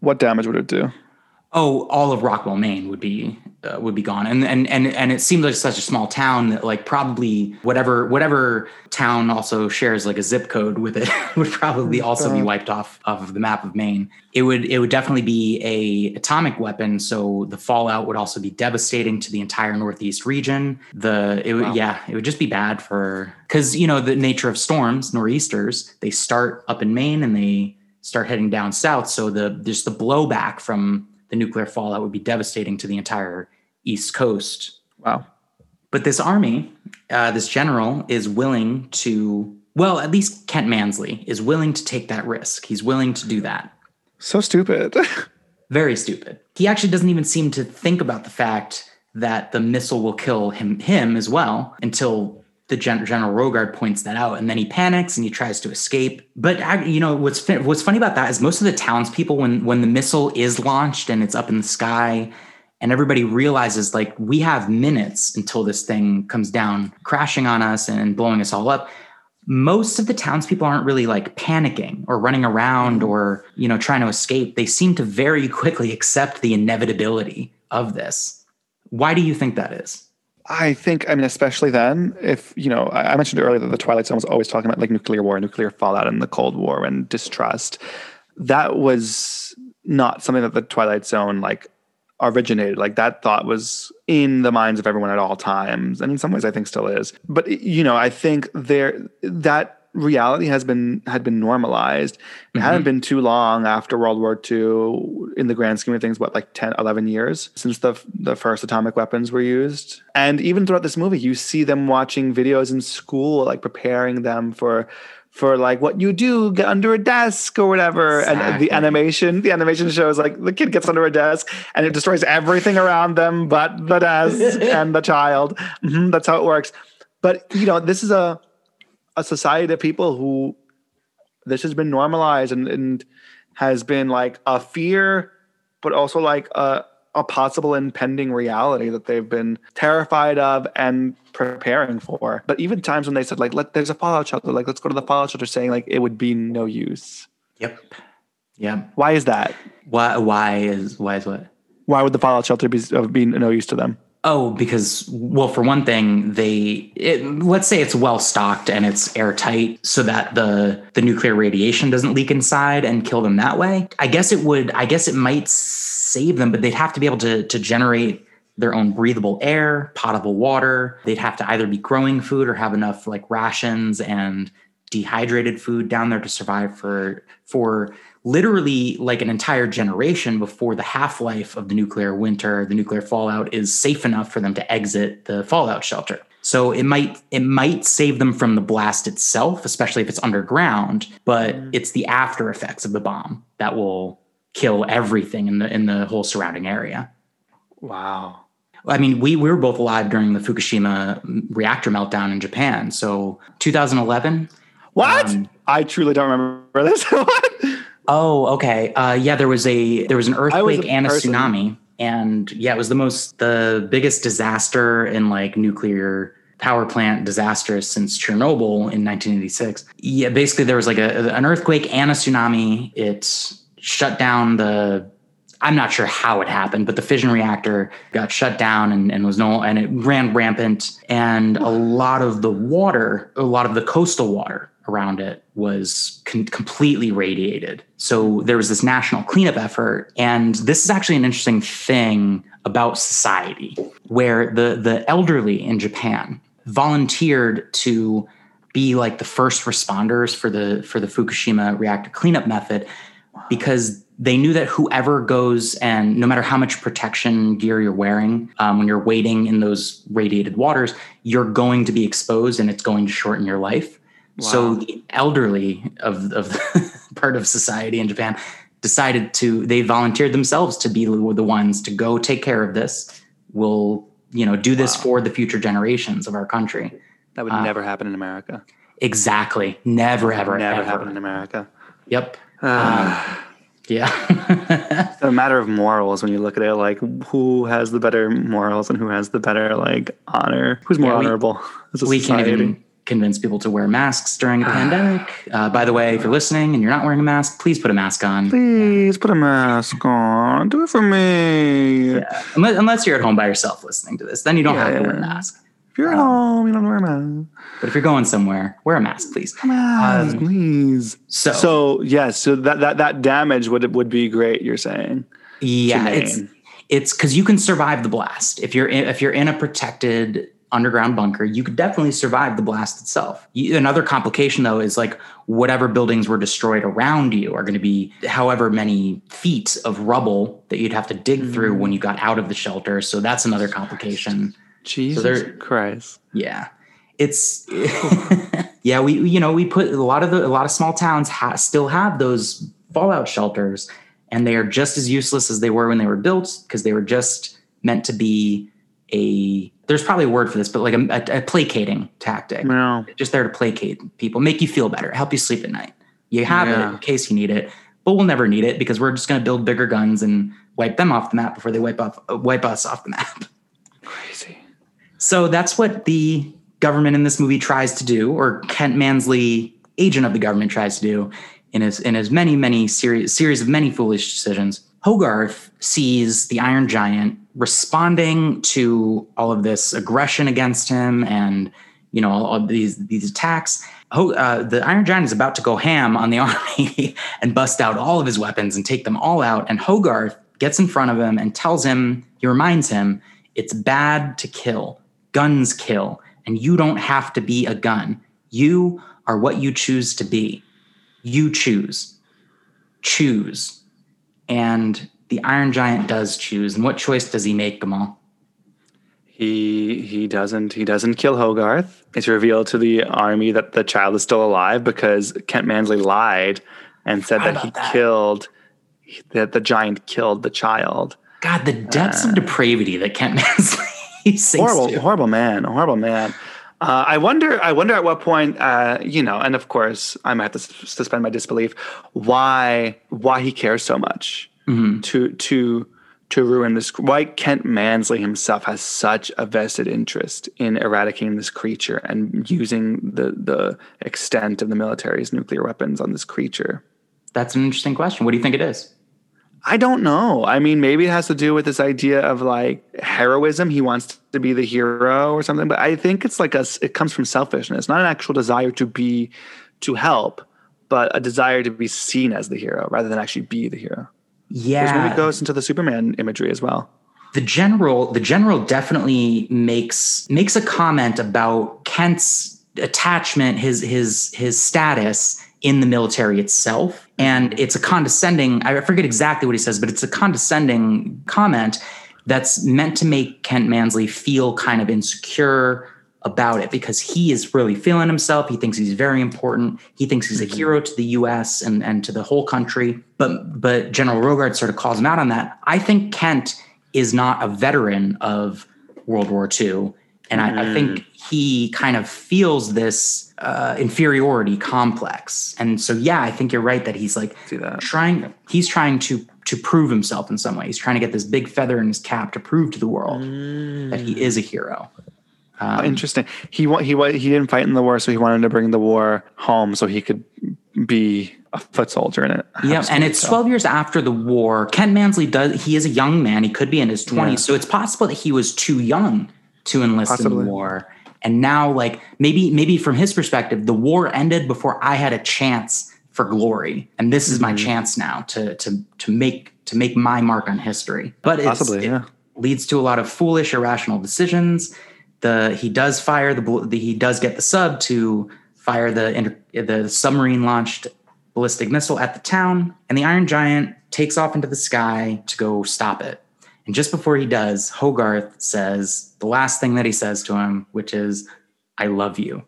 what damage would it do? Oh, all of Rockwell, Maine would be uh, would be gone, and and and and it seemed like such a small town that like probably whatever whatever town also shares like a zip code with it would probably also be wiped off of the map of Maine. It would it would definitely be a atomic weapon, so the fallout would also be devastating to the entire Northeast region. The it would, wow. yeah, it would just be bad for because you know the nature of storms, nor'easters, they start up in Maine and they start heading down south. So the just the blowback from the nuclear fallout would be devastating to the entire East Coast. Wow. But this army, uh, this general is willing to, well, at least Kent Mansley is willing to take that risk. He's willing to do that. So stupid. Very stupid. He actually doesn't even seem to think about the fact that the missile will kill him, him as well until the Gen- General Rogard points that out, and then he panics and he tries to escape. But you know what's what's funny about that is most of the townspeople, when when the missile is launched and it's up in the sky, and everybody realizes like we have minutes until this thing comes down, crashing on us and blowing us all up. Most of the townspeople aren't really like panicking or running around or you know trying to escape. They seem to very quickly accept the inevitability of this. Why do you think that is? I think, I mean, especially then, if, you know, I mentioned earlier that the Twilight Zone was always talking about like nuclear war, nuclear fallout and the Cold War and distrust. That was not something that the Twilight Zone like originated. Like that thought was in the minds of everyone at all times. And in some ways I think still is. But, you know, I think there that reality has been, had been normalized. It mm-hmm. hadn't been too long after World War Two in the grand scheme of things, what, like ten, eleven years since the the first atomic weapons were used. And even throughout this movie, you see them watching videos in school, like preparing them for, for like what you do, get under a desk or whatever. Exactly. And the animation, the animation shows like the kid gets under a desk and it destroys everything around them, but the desk and the child. Mm-hmm, that's how it works. But you know, this is a, a society of people who this has been normalized and, and has been like a fear, but also like a, a possible impending reality that they've been terrified of and preparing for. But even times when they said, like, Let, there's a fallout shelter, like, let's go to the fallout shelter, saying, like, it would be no use. Yep. Yeah. Why is that? Why, why is, why is what? Why would the fallout shelter be, be no use to them? Oh, because, well, for one thing, they, it, let's say it's well-stocked and it's airtight so that the, the nuclear radiation doesn't leak inside and kill them that way. I guess it would, I guess it might save them, but they'd have to be able to, to generate their own breathable air, potable water. They'd have to either be growing food or have enough like rations and dehydrated food down there to survive for, for literally like an entire generation before the half-life of the nuclear winter, the nuclear fallout is safe enough for them to exit the fallout shelter. So it might, it might save them from the blast itself, especially if it's underground, but mm. it's the after effects of the bomb that will kill everything in the, in the whole surrounding area. Wow. I mean, we, we were both alive during the Fukushima reactor meltdown in Japan. So two thousand eleven. What? Um, I truly don't remember this. What? Oh, okay. Uh, yeah, there was a there was an earthquake was a and a person. tsunami, and yeah, it was the most the biggest disaster in like nuclear power plant disasters since Chernobyl in nineteen eighty-six. Yeah, basically there was like a an earthquake and a tsunami. It shut down the. I'm not sure how it happened, but the fission reactor got shut down and, and was no, and it ran rampant, and a lot of the water, a lot of the coastal water around it was con- completely radiated. So there was this national cleanup effort. And this is actually an interesting thing about society, where the, the elderly in Japan volunteered to be like the first responders for the, for the Fukushima reactor cleanup method, because they knew that whoever goes and no matter how much protection gear you're wearing, um, when you're wading in those radiated waters, you're going to be exposed and it's going to shorten your life. Wow. So the elderly of, of the part of society in Japan decided to, they volunteered themselves to be the ones to go take care of this. We'll, you know, do this wow. for the future generations of our country. That would uh, never happen in America. Exactly. Never, that ever, never ever. happen in America. Yep. Uh. Um, yeah. It's a matter of morals when you look at it, like who has the better morals and who has the better like honor, who's more yeah, we, honorable as a we society. Can't even convince people to wear masks during a pandemic. Uh, by the way, if you're listening and you're not wearing a mask, please put a mask on. Please put a mask on. Do it for me. Yeah. Unless, unless you're at home by yourself listening to this, then you don't yeah, have to wear a mask. If you're at um, home, you don't wear a mask. But if you're going somewhere, wear a mask, please. A mask, um, please. So, so yes, yeah, so that, that that damage would would be great. You're saying, yeah, it's it's because you can survive the blast if you're in, if you're in a protected underground bunker. You could definitely survive the blast itself. You, another complication though is like whatever buildings were destroyed around you are going to be however many feet of rubble that you'd have to dig mm-hmm. through when you got out of the shelter. So that's another complication. Jesus so Christ. Yeah. It's, yeah, we, you know, we put a lot of the, a lot of small towns ha- still have those fallout shelters, and they are just as useless as they were when they were built, because they were just meant to be a, there's probably a word for this, but like a, a, a placating tactic. No. Just there to placate people, make you feel better, help you sleep at night. You have yeah. it in case you need it, but we'll never need it because we're just going to build bigger guns and wipe them off the map before they wipe off, wipe us off the map. Crazy. So that's what the government in this movie tries to do, or Kent Mansley, agent of the government, tries to do in his in his many, many series series of many foolish decisions. Hogarth sees the Iron Giant responding to all of this aggression against him and, you know, all, all these these attacks. Uh, the Iron Giant is about to go ham on the army and bust out all of his weapons and take them all out. And Hogarth gets in front of him and tells him, he reminds him, it's bad to kill. Guns kill, and you don't have to be a gun. You are what you choose to be. You choose. Choose. And the Iron Giant does choose. And what choice does he make, Gamal? He he doesn't he doesn't kill Hogarth. It's revealed to the army that the child is still alive because Kent Mansley lied and said that he that? killed that the giant killed the child. God, the depths uh, of depravity that Kent Mansley horrible, to. horrible man, horrible man. Uh, I wonder, I wonder at what point, uh, you know, and of course I might have to s- suspend my disbelief. Why, why he cares so much mm-hmm. to, to, to ruin this. Why Kent Mansley himself has such a vested interest in eradicating this creature and using the the extent of the military's nuclear weapons on this creature. That's an interesting question. What do you think it is? I don't know. I mean, maybe it has to do with this idea of like heroism. He wants to be the hero or something, but I think it's like a, it comes from selfishness, not an actual desire to be, to help, but a desire to be seen as the hero rather than actually be the hero. Yeah. This movie goes into the Superman imagery as well. The general, the general definitely makes, makes a comment about Kent's attachment, his, his, his status in the military itself. And it's a condescending, I forget exactly what he says, but it's a condescending comment that's meant to make Kent Mansley feel kind of insecure about it, because he is really feeling himself. He thinks he's very important. He thinks he's a hero to the U S and, and to the whole country. But, but General Rogard sort of calls him out on that. I think Kent is not a veteran of World War Two. And mm. I, I think he kind of feels this uh, inferiority complex. And so, yeah, I think you're right that he's like that. trying, he's trying to, to prove himself in some way. He's trying to get this big feather in his cap to prove to the world mm. that he is a hero. Um, oh, interesting. He, he, he didn't fight in the war, so he wanted to bring the war home so he could be a foot soldier in it. Yeah, and it's so. twelve years after the war. Kent Mansley, does he is a young man. He could be in his twenties. Yeah. So it's possible that he was too young to enlist Possibly. in the war. And now, like, maybe maybe from his perspective, the war ended before I had a chance for glory. And this is mm-hmm. my chance now to to to make to make my mark on history. But it's, Possibly, yeah. it leads to a lot of foolish, irrational decisions. The he does fire the, the he does get the sub to fire the the submarine-launched ballistic missile at the town. And the Iron Giant takes off into the sky to go stop it. And just before he does, Hogarth says the last thing that he says to him, which is, "I love you."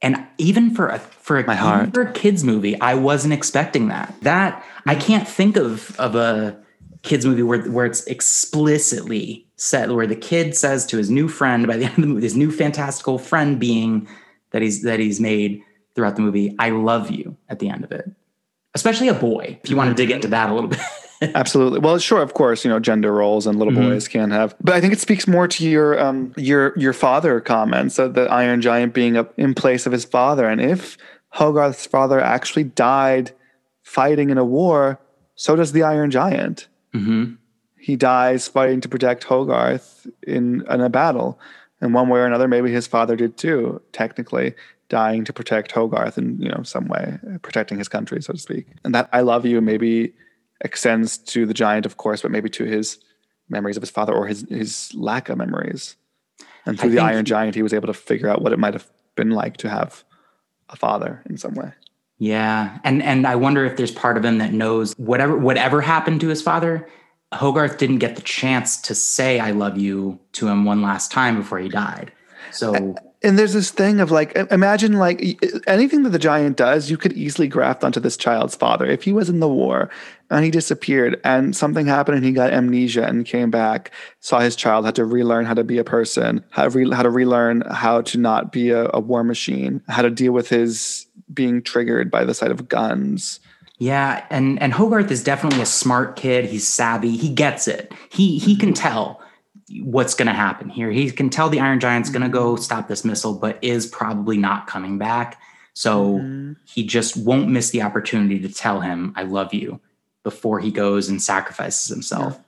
And even for a for a, My heart. for a kids movie, I wasn't expecting that. That I can't think of of a kids movie where where it's explicitly said, where the kid says to his new friend by the end of the movie, his new fantastical friend being that he's that he's made throughout the movie, "I love you" at the end of it. Especially a boy, if you want to dig into that a little bit. Absolutely. Well, sure, of course, you know, gender roles and little mm-hmm. boys can have. But I think it speaks more to your um, your your father comments of the Iron Giant being up in place of his father. And if Hogarth's father actually died fighting in a war, so does the Iron Giant. Mm-hmm. He dies fighting to protect Hogarth in, in a battle. And one way or another, maybe his father did too, technically, dying to protect Hogarth in, you know, some way, protecting his country, so to speak. And that "I love you" maybe extends to the giant, of course, but maybe to his memories of his father or his, his lack of memories. And through I the Iron Giant, he was able to figure out what it might have been like to have a father in some way. Yeah. And and I wonder if there's part of him that knows whatever whatever happened to his father, Hogarth didn't get the chance to say "I love you" to him one last time before he died. So... I, And there's this thing of like, imagine like anything that the giant does, you could easily graft onto this child's father. If he was in the war and he disappeared and something happened and he got amnesia and came back, saw his child, had to relearn how to be a person, how to, re- how to relearn how to not be a, a war machine, how to deal with his being triggered by the sight of guns. Yeah. And, and Hogarth is definitely a smart kid. He's savvy. He gets it. He, he can tell what's going to happen here. He can tell the Iron Giant's going to go stop this missile, but is probably not coming back. So mm-hmm. he just won't miss the opportunity to tell him, "I love you," before he goes and sacrifices himself.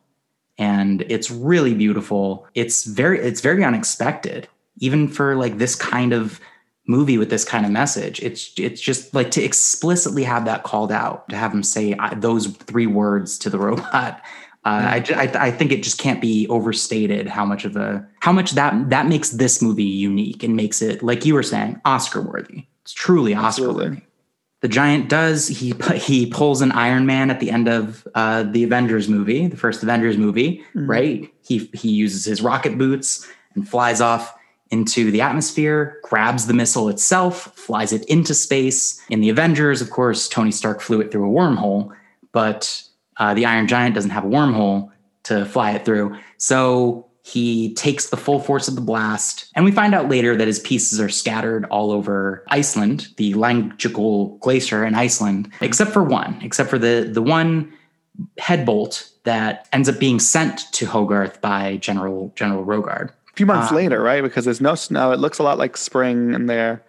Yeah. And it's really beautiful. It's very, it's very unexpected, even for like this kind of movie with this kind of message. It's, it's just like to explicitly have that called out, to have him say I, those three words to the robot. Uh, I, I, I think it just can't be overstated how much of a how much that that makes this movie unique and makes it, like you were saying, Oscar worthy. It's truly Oscar worthy. The giant does he he pulls an Iron Man at the end of uh, the Avengers movie, the first Avengers movie, mm-hmm. right? He he uses his rocket boots and flies off into the atmosphere, grabs the missile itself, flies it into space. In the Avengers, of course, Tony Stark flew it through a wormhole, but Uh, the Iron Giant doesn't have a wormhole to fly it through. So he takes the full force of the blast. And we find out later that his pieces are scattered all over Iceland, the Langjökull Glacier in Iceland, except for one, except for the, the one headbolt that ends up being sent to Hogarth by General General Rogard. A few months um, later, right? Because there's no snow. It looks a lot like spring in there.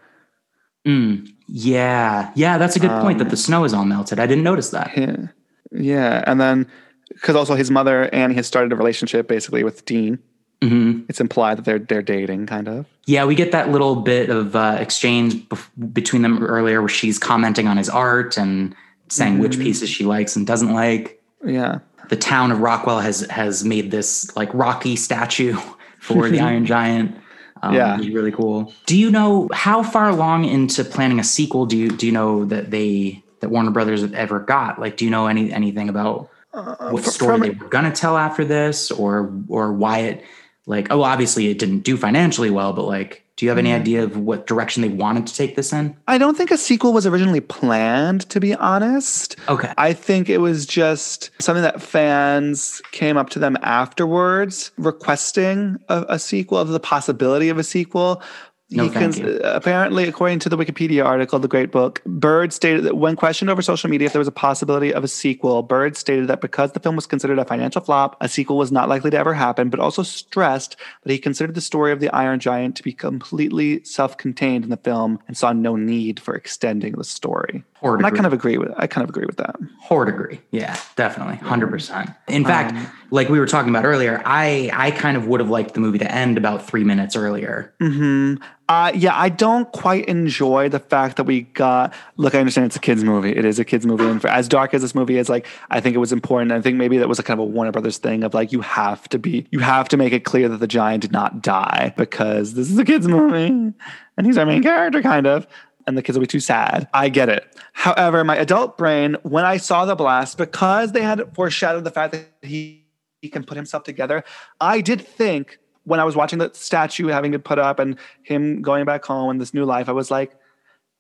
Mm, yeah. Yeah, that's a good um, point that the snow is all melted. I didn't notice that. Yeah. Yeah. And then, because also his mother, Annie, has started a relationship basically with Dean. Mm-hmm. It's implied that they're they're dating, kind of. Yeah, we get that little bit of uh, exchange bef- between them earlier where she's commenting on his art and saying mm-hmm. which pieces she likes and doesn't like. Yeah. The town of Rockwell has has made this like Rocky statue for the Iron Giant. Um, yeah. It's really cool. Do you know how far along into planning a sequel do you do you know that they that Warner Brothers ever got? Like, do you know any anything about uh, what story they were gonna tell after this, or or why it? Like, oh, obviously it didn't do financially well, but like, do you have any idea of what direction they wanted to take this in? I don't think a sequel was originally planned, to be honest. Okay. I think it was just something that fans came up to them afterwards requesting a, a sequel, of the possibility of a sequel. No, he thank cons- you. Apparently, according to the Wikipedia article, The Great Book, Bird stated that when questioned over social media if there was a possibility of a sequel, Bird stated that because the film was considered a financial flop, a sequel was not likely to ever happen, but also stressed that he considered the story of the Iron Giant to be completely self-contained in the film and saw no need for extending the story. Horde and agree. I kind of agree with I kind of agree with that. Horde agree. Yeah, definitely. one hundred percent. In um, fact, like we were talking about earlier, I, I kind of would have liked the movie to end about three minutes earlier. Mm-hmm. Uh, yeah, I don't quite enjoy the fact that we got... Look, I understand it's a kid's movie. It is a kid's movie. And for as dark as this movie is, like, I think it was important. I think maybe that was a kind of a Warner Brothers thing of, like, you have to be... You have to make it clear that the giant did not die because this is a kid's movie. And he's our main character, kind of. And the kids will be too sad. I get it. However, my adult brain, when I saw the blast, because they had foreshadowed the fact that he, he can put himself together, I did think... When I was watching the statue having been put up and him going back home and this new life, I was like,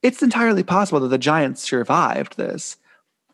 it's entirely possible that the giant survived this,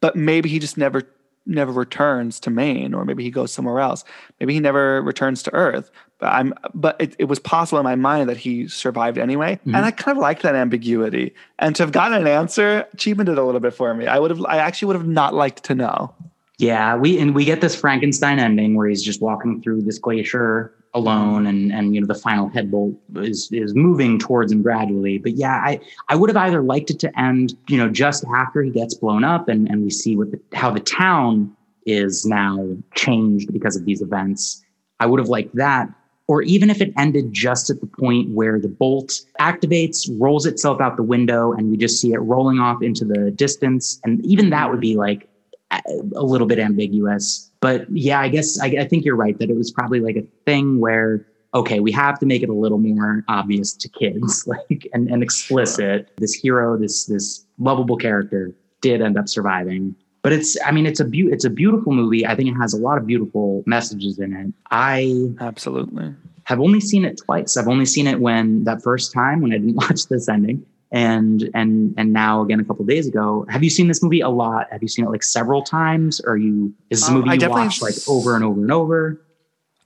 but maybe he just never, never returns to Maine, or maybe he goes somewhere else. Maybe he never returns to Earth. But I'm, but it, it was possible in my mind that he survived anyway. Mm-hmm. And I kind of liked that ambiguity, and to have gotten an answer cheapened it a little bit for me. I would have, I actually would have not liked to know. Yeah. We, and we get this Frankenstein ending where he's just walking through this glacier alone, and and you know the final headbolt is is moving towards him gradually. But yeah, I I would have either liked it to end, you know, just after he gets blown up, and and we see what the, how the town is now changed because of these events. I would have liked that, or even if it ended just at the point where the bolt activates, rolls itself out the window, and we just see it rolling off into the distance. And even that would be like a little bit ambiguous. But yeah, I guess I, I think you're right that it was probably like a thing where, okay, we have to make it a little more obvious to kids, like, and, and explicit. This hero, this this lovable character did end up surviving. But it's, I mean, it's a be- it's a beautiful movie. I think it has a lot of beautiful messages in it. I absolutely have only seen it twice. I've only seen it when that first time when I didn't watch this ending. And and and now again a couple of days ago. Have you seen this movie a lot? Have you seen it like several times? Or you is this um, movie I you watched like over and over and over?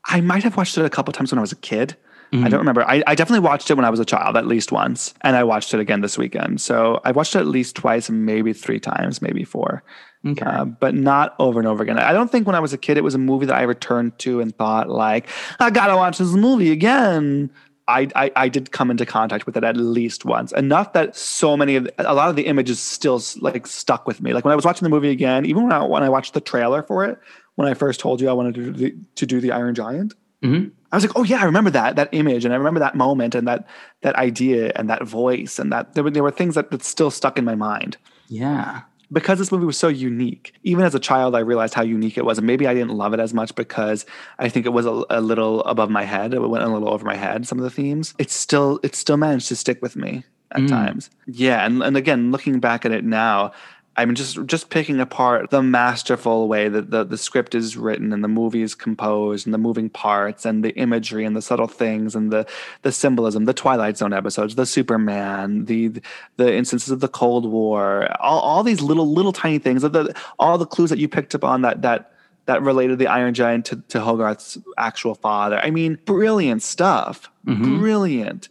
I might have watched it a couple of times when I was a kid. Mm-hmm. I don't remember. I, I definitely watched it when I was a child at least once, and I watched it again this weekend. So I watched it at least twice, maybe three times, maybe four. Okay, uh, but not over and over again. I don't think when I was a kid it was a movie that I returned to and thought like, I gotta watch this movie again. I, I I did come into contact with it at least once, enough that so many of the, a lot of the images still like stuck with me. Like when I was watching the movie again, even when I, when I watched the trailer for it, when I first told you I wanted to do the, to do the Iron Giant, mm-hmm. I was like, oh yeah, I remember that that image, and I remember that moment, and that that idea, and that voice, and that there were there were things that, that still stuck in my mind. Yeah. Because this movie was so unique, even as a child, I realized how unique it was. And maybe I didn't love it as much because I think it was a, a little above my head. It went a little over my head, some of the themes. It still it still managed to stick with me at mm. times. Yeah. And, and again, looking back at it now, I'm just just picking apart the masterful way that the, the script is written and the movie is composed and the moving parts and the imagery and the subtle things and the the symbolism, the Twilight Zone episodes, the Superman, the the instances of the Cold War, all, all these little little tiny things, the, all the clues that you picked up on that that that related the Iron Giant to, to Hogarth's actual father. I mean, brilliant stuff, mm-hmm. brilliant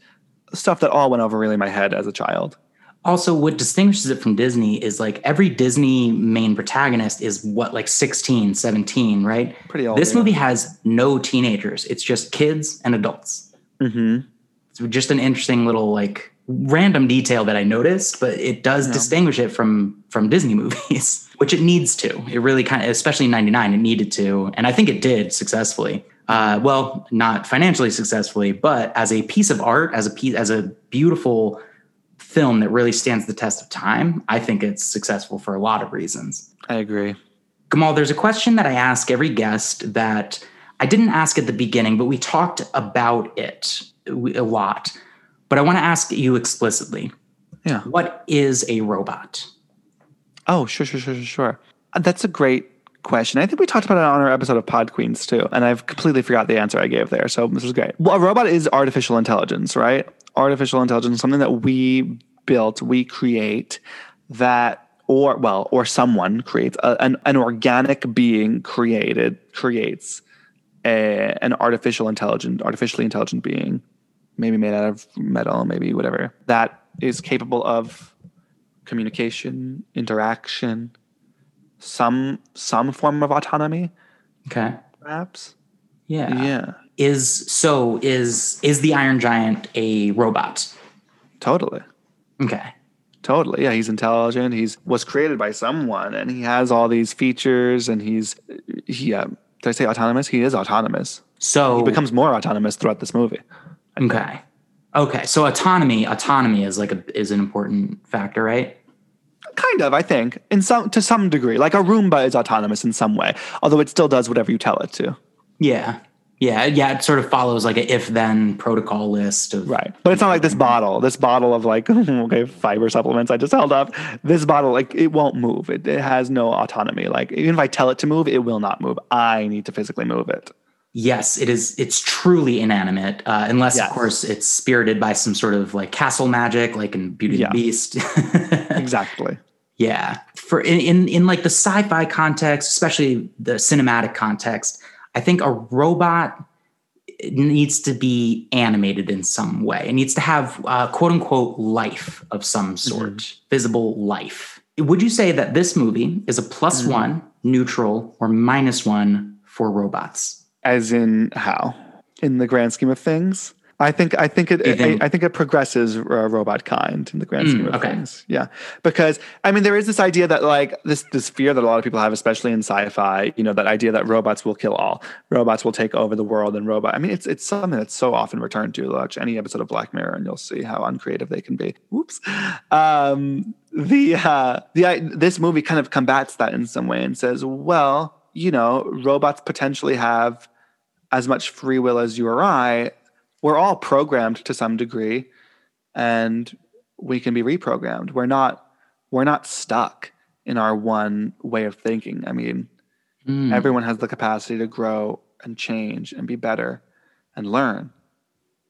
stuff that all went over really my head as a child. also what distinguishes it from Disney is like every Disney main protagonist is what, like sixteen, seventeen, right? Pretty old. This yeah. movie has no teenagers. It's just kids and adults. Mm-hmm. It's just an interesting little like random detail that I noticed, but it does yeah. distinguish it from, from Disney movies, which it needs to. It really kind of, especially in ninety-nine, it needed to. And I think it did successfully. Uh, well, not financially successfully, but as a piece of art, as a piece, as a beautiful film that really stands the test of time, I think it's successful for a lot of reasons. I agree. Gamal, there's a question that I ask every guest that I didn't ask at the beginning, but we talked about it a lot. But I want to ask you explicitly. Yeah. What is a robot? Oh, sure, sure, sure, sure, sure. That's a great question. I think we talked about it on our episode of Pod Queens too, and I've completely forgot the answer I gave there, so this is great. Well, a robot is artificial intelligence, right? Artificial intelligence, something that we built, we create that, or well, or someone creates, a, an, an organic being created, creates a, an artificial intelligent, artificially intelligent being, maybe made out of metal, maybe whatever, that is capable of communication, interaction, some some form of autonomy, okay, perhaps. Yeah, yeah. Is so is is the Iron Giant a robot? Totally. Okay. Totally. Yeah, he's intelligent. He's was created by someone, and he has all these features. And he's he. Uh, did I say autonomous? He is autonomous. So he becomes more autonomous throughout this movie. Okay. Okay. So autonomy, autonomy is like a is an important factor, right? Kind of, I think, in some to some degree. Like a Roomba is autonomous in some way, although it still does whatever you tell it to. Yeah. Yeah. Yeah. It sort of follows like an if-then protocol list. Of, right. But it's not like this bottle, this bottle of like, okay, fiber supplements I just held up. This bottle, like it won't move. It, it has no autonomy. Like even if I tell it to move, it will not move. I need to physically move it. Yes, it is. It's truly inanimate, uh, unless, yes. of course, it's spirited by some sort of like castle magic, like in Beauty yeah. and the Beast. Exactly. Yeah. For in, in in like the sci-fi context, especially the cinematic context, I think a robot needs to be animated in some way. It needs to have uh, quote unquote life of some sort, mm-hmm. visible life. Would you say that this movie is a plus mm-hmm. one, neutral, or minus one for robots? As in how, in the grand scheme of things, I think I think it think? I, I think it progresses uh, robot kind in the grand mm, scheme of okay. things. Yeah, because I mean there is this idea that like this this fear that a lot of people have, especially in sci-fi, you know, that idea that robots will kill all, robots will take over the world, and robot. I mean it's it's something that's so often returned to. Watch any episode of Black Mirror, and you'll see how uncreative they can be. Whoops. Um, the uh, the this movie kind of combats that in some way and says, well, you know, robots potentially have as much free will as you or I. We're all programmed to some degree, and we can be reprogrammed. We're not, we're not stuck in our one way of thinking. I mean, mm. everyone has the capacity to grow and change and be better and learn.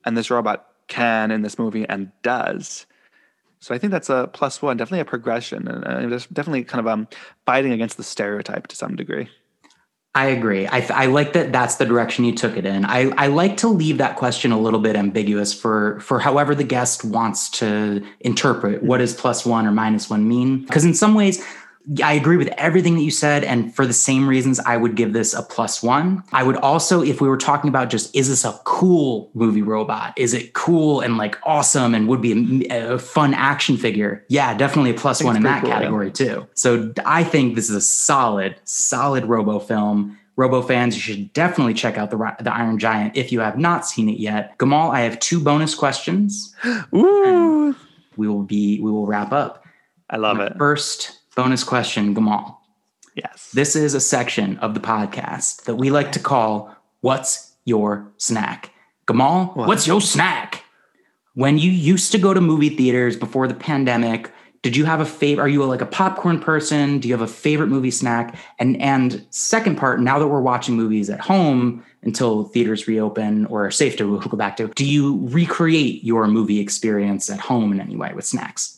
And this robot can in this movie and does. So I think that's a plus one, definitely a progression, and definitely kind of um, biting against the stereotype to some degree. I agree. I, I like that that's the direction you took it in. I, I like to leave that question a little bit ambiguous for, for however the guest wants to interpret what does plus one or minus one mean. Because in some ways, I agree with everything that you said. And for the same reasons, I would give this a plus one. I would also, if we were talking about just, is this a cool movie robot? Is it cool and like awesome and would be a, a fun action figure? Yeah, definitely a plus one in that cool, category yeah. too. So I think this is a solid, solid Robo film. Robo fans, you should definitely check out the, the Iron Giant if you have not seen it yet. Gamal, I have two bonus questions. Ooh. And we will be, we will wrap up. I love My it. First bonus question, Gamal. Yes. This is a section of the podcast that we like to call What's Your Snack? Gamal, what? What's your snack? When you used to go to movie theaters before the pandemic, did you have a favorite? Are you like a popcorn person? Do you have a favorite movie snack? And and second part, now that we're watching movies at home until theaters reopen or are safe to go back to, do you recreate your movie experience at home in any way with snacks?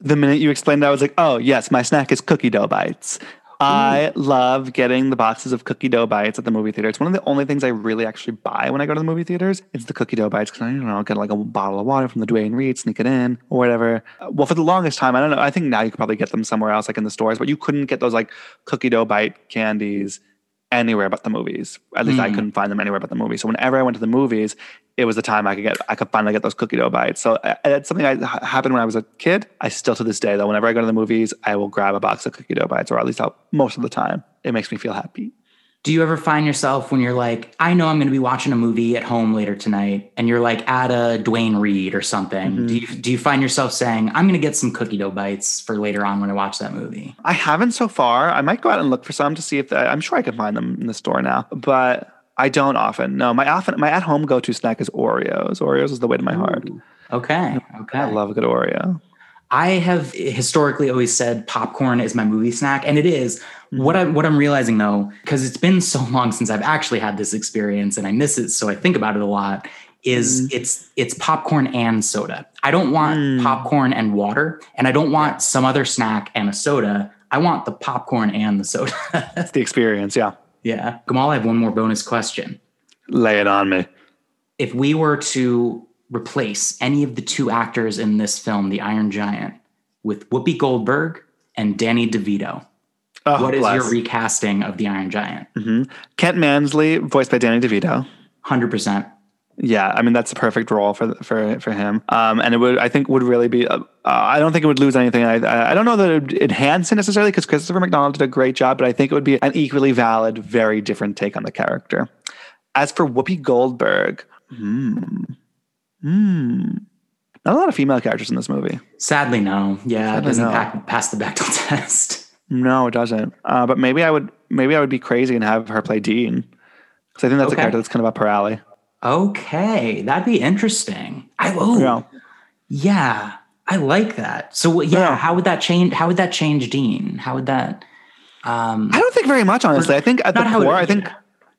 The minute you explained that, I was like, oh, yes, my snack is cookie dough bites. I love getting the boxes of cookie dough bites at the movie theater. It's one of the only things I really actually buy when I go to the movie theaters. It's the cookie dough bites because I don't know, I'll get like a bottle of water from the Duane Reade, sneak it in or whatever. Well, for the longest time, I don't know. I think now you could probably get them somewhere else, like in the stores, but you couldn't get those like cookie dough bite candies anywhere but the movies. At least mm. I couldn't find them anywhere but the movies. So whenever I went to the movies, it was the time I could get, I could finally get those cookie dough bites. So it's something that happened when I was a kid. I still, to this day, though, whenever I go to the movies, I will grab a box of cookie dough bites, or at least I'll, most of the time. It makes me feel happy. Do you ever find yourself when you're like, I know I'm going to be watching a movie at home later tonight, and you're like at a Duane Reade or something. Mm-hmm. Do you do you find yourself saying, I'm going to get some cookie dough bites for later on when I watch that movie? I haven't so far. I might go out and look for some to see if, the, I'm sure I could find them in the store now, but I don't often. No, my often my at-home go-to snack is Oreos. Oreos is the way to my heart. Ooh, okay, okay. I love a good Oreo. I have historically always said popcorn is my movie snack, and it is. Mm-hmm. What I what I'm realizing though, because it's been so long since I've actually had this experience, and I miss it, so I think about it a lot. Is mm. it's it's popcorn and soda. I don't want mm. popcorn and water, and I don't want some other snack and a soda. I want the popcorn and the soda. That's the experience, yeah. Yeah. Gamal, I have one more bonus question. Lay it on me. If we were to replace any of the two actors in this film, The Iron Giant, with Whoopi Goldberg and Danny DeVito, oh, what bless. is your recasting of The Iron Giant? Mm-hmm. Kent Mansley, voiced by Danny DeVito. one hundred percent. Yeah, I mean, that's the perfect role for for for him. Um, and it would, I think, would really be, uh, uh, I don't think it would lose anything. I I don't know that it would enhance it necessarily, because Christopher McDonald did a great job, but I think it would be an equally valid, very different take on the character. As for Whoopi Goldberg, hmm, hmm. Not a lot of female characters in this movie. Sadly, no. Yeah, Sadly, it doesn't no. pack, pass the Bechdel test. No, it doesn't. Uh, but maybe I would maybe I would be crazy and have her play Dean, because I think that's okay. a character that's kind of up her alley. Okay, that'd be interesting. I oh, yeah. yeah, I like that. So yeah, yeah, how would that change? How would that change Dean? How would that? Um, I don't think very much, honestly. I think at the core, I think,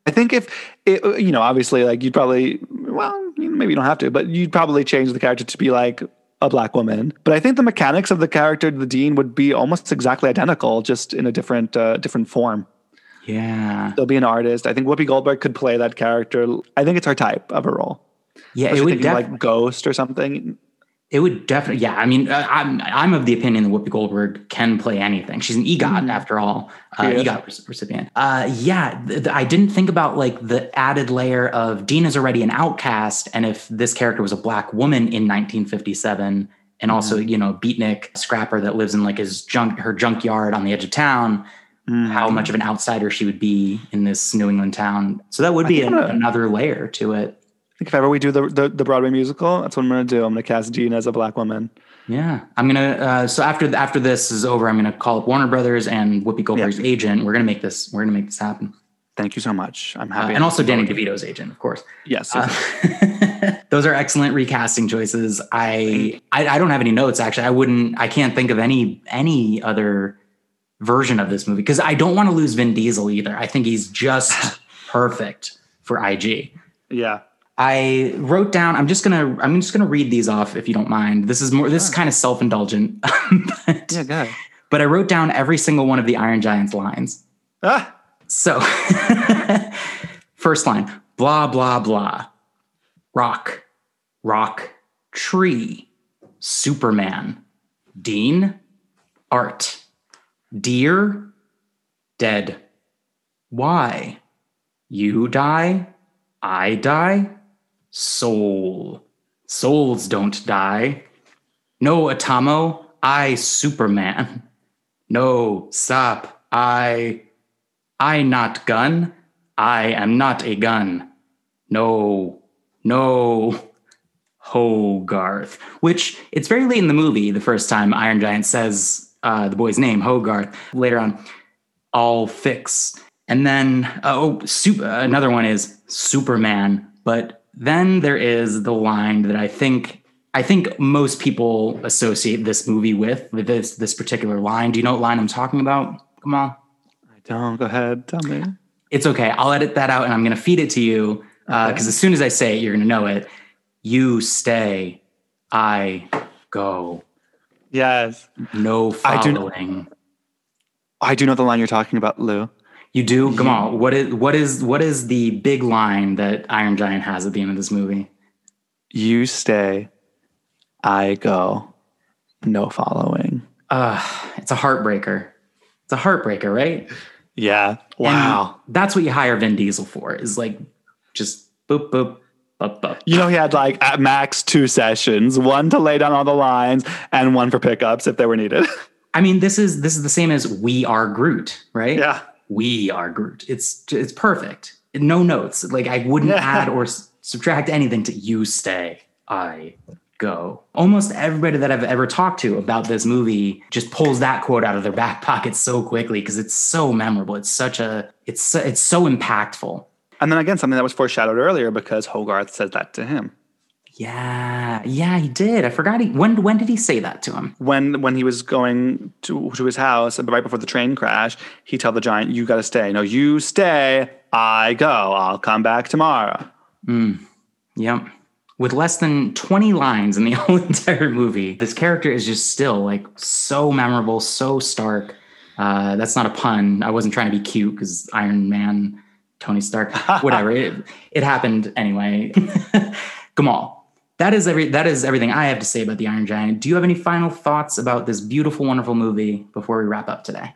I think if it, you know, obviously, like you'd probably, well, maybe you don't have to, but you'd probably change the character to be like a black woman. But I think the mechanics of the character, the Dean, would be almost exactly identical, just in a different, uh, different form. Yeah. They'll be an artist. I think Whoopi Goldberg could play that character. I think it's her type of a role. Yeah, especially it would definitely. Like Ghost or something. It would definitely. Yeah, I mean, I'm I'm of the opinion that Whoopi Goldberg can play anything. She's an EGOT, mm-hmm. after all. Uh, EGOT recipient. Uh, yeah, th- th- I didn't think about like the added layer of Dean is already an outcast, and if this character was a black woman in nineteen fifty-seven, and also mm-hmm. you know, beatnik scrapper that lives in like his junk her junkyard on the edge of town. Mm. How much of an outsider she would be in this New England town. So that would be a, gonna, another layer to it. I think if ever we do the, the, the Broadway musical, that's what I'm going to do. I'm going to cast Dean as a black woman. Yeah. I'm going to, uh, so after after this is over, I'm going to call up Warner Brothers and Whoopi Goldberg's yeah. agent. We're going to make this, we're going to make this happen. Thank you so much. I'm happy. Uh, and also Danny DeVito's agent, of course. Yes. Uh, those are excellent recasting choices. I, I, I don't have any notes actually. I wouldn't, I can't think of any, any other version of this movie, because I don't want to lose Vin Diesel either. I think he's just perfect for I G. Yeah. I wrote down, I'm just going to, I'm just going to read these off if you don't mind. This is more, this yeah. is kind of self-indulgent. but, yeah, go ahead. But I wrote down every single one of the Iron Giant's lines. Ah. So first line, blah, blah, blah. Rock, rock, tree, Superman, Dean, art. Dear, dead. Why? You die, I die. Soul. Souls don't die. No, Atomo, I Superman. No, stop, I... I not gun. I am not a gun. No, no... Hogarth. Which, it's very late in the movie, the first time Iron Giant says... Uh, the boy's name, Hogarth. Later on, I'll fix. And then, uh, oh, super, another one is Superman. But then there is the line that I think I think most people associate this movie with, with this this particular line. Do you know what line I'm talking about, Gamal? I don't. Go ahead. Tell me. It's okay. I'll edit that out, and I'm going to feed it to you, because uh, okay. as soon as I say it, you're going to know it. You stay, I go. Yes. No following. I do, I do know the line you're talking about, Lou. You do? Gamal, what is what is what is the big line that Iron Giant has at the end of this movie? You stay, I go, no following. Uh, it's a heartbreaker. It's a heartbreaker, right? Yeah. Wow. And that's what you hire Vin Diesel for, is like just boop, boop, boop, boop. You know, he had like at max two sessions, one to lay down all the lines and one for pickups if they were needed. I mean, this is this is the same as We Are Groot, right? Yeah. We Are Groot. It's it's perfect. No notes. Like I wouldn't yeah. add or s- subtract anything to you stay, I go. Almost everybody that I've ever talked to about this movie just pulls that quote out of their back pocket so quickly because it's so memorable. It's such a it's so, it's so impactful. And then again, something that was foreshadowed earlier because Hogarth said that to him. Yeah, yeah, he did. I forgot. He, when when did he say that to him? When when he was going to to his house, right before the train crash, he told the giant, "You got to stay. No, you stay. I go. I'll come back tomorrow." Mm. Yep. With less than twenty lines in the whole entire movie, this character is just still like so memorable, so stark. Uh, that's not a pun. I wasn't trying to be cute because Iron Man, Tony Stark, whatever. it, it happened anyway. Gamal. That is every. That is everything I have to say about The Iron Giant. Do you have any final thoughts about this beautiful, wonderful movie before we wrap up today?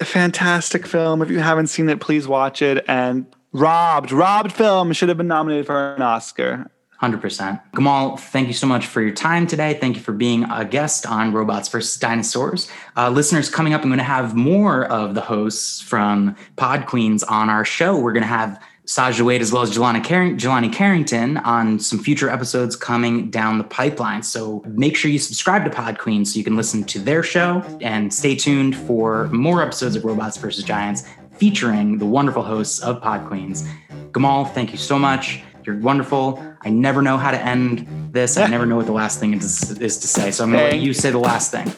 A fantastic film. If you haven't seen it, please watch it. And robbed, robbed film. Should have been nominated for an Oscar. one hundred percent. Gamal, thank you so much for your time today. Thank you for being a guest on Robots versus. Dinosaurs. Uh, listeners, coming up, I'm going to have more of the hosts from Pod Queens on our show. We're going to have Sajda as well as Jelani, Carring- Jelani Carrington on some future episodes coming down the pipeline. So make sure you subscribe to Pod Queens so you can listen to their show and stay tuned for more episodes of Robots versus. Giants featuring the wonderful hosts of Pod Queens. Gamal, thank you so much. You're wonderful. I never know how to end this. I never know what the last thing is, is to say. So I'm going to let you say the last thing.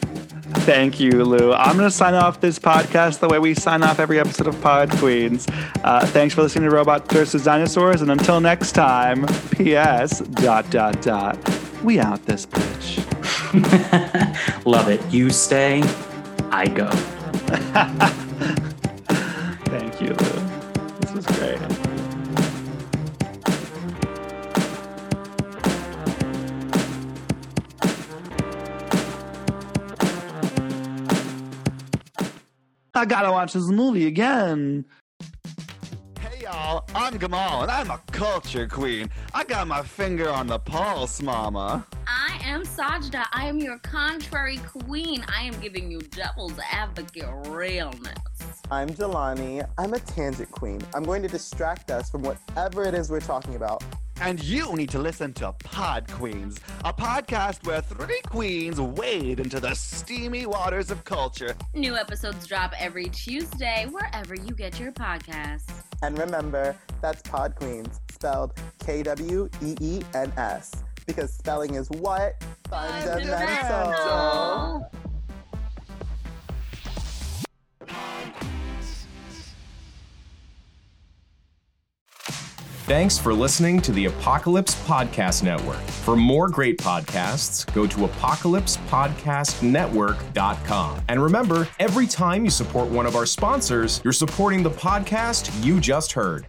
Thank you, Lou. I'm going to sign off this podcast the way we sign off every episode of Pod Queens. Uh, thanks for listening to Robots versus. Dinosaurs. And until next time, P S dot, dot, dot. We out this bitch. Love it. You stay, I go. Thank you, Lou. This was great. I gotta watch this movie again. Hey y'all, I'm Gamal and I'm a culture queen. I got my finger on the pulse, mama. I am Sajda. I am your contrary queen. I am giving you devil's advocate realness. I'm Jelani. I'm a tangent queen. I'm going to distract us from whatever it is we're talking about. And you need to listen to Pod Queens, a podcast where three queens wade into the steamy waters of culture. New episodes drop every Tuesday, wherever you get your podcasts. And remember, that's Pod Queens, spelled K W E E N S, because spelling is what? Fundamental. Fundamental. Thanks for listening to the Apocalypse Podcast Network. For more great podcasts, go to apocalypse podcast network dot com. And remember, every time you support one of our sponsors, you're supporting the podcast you just heard.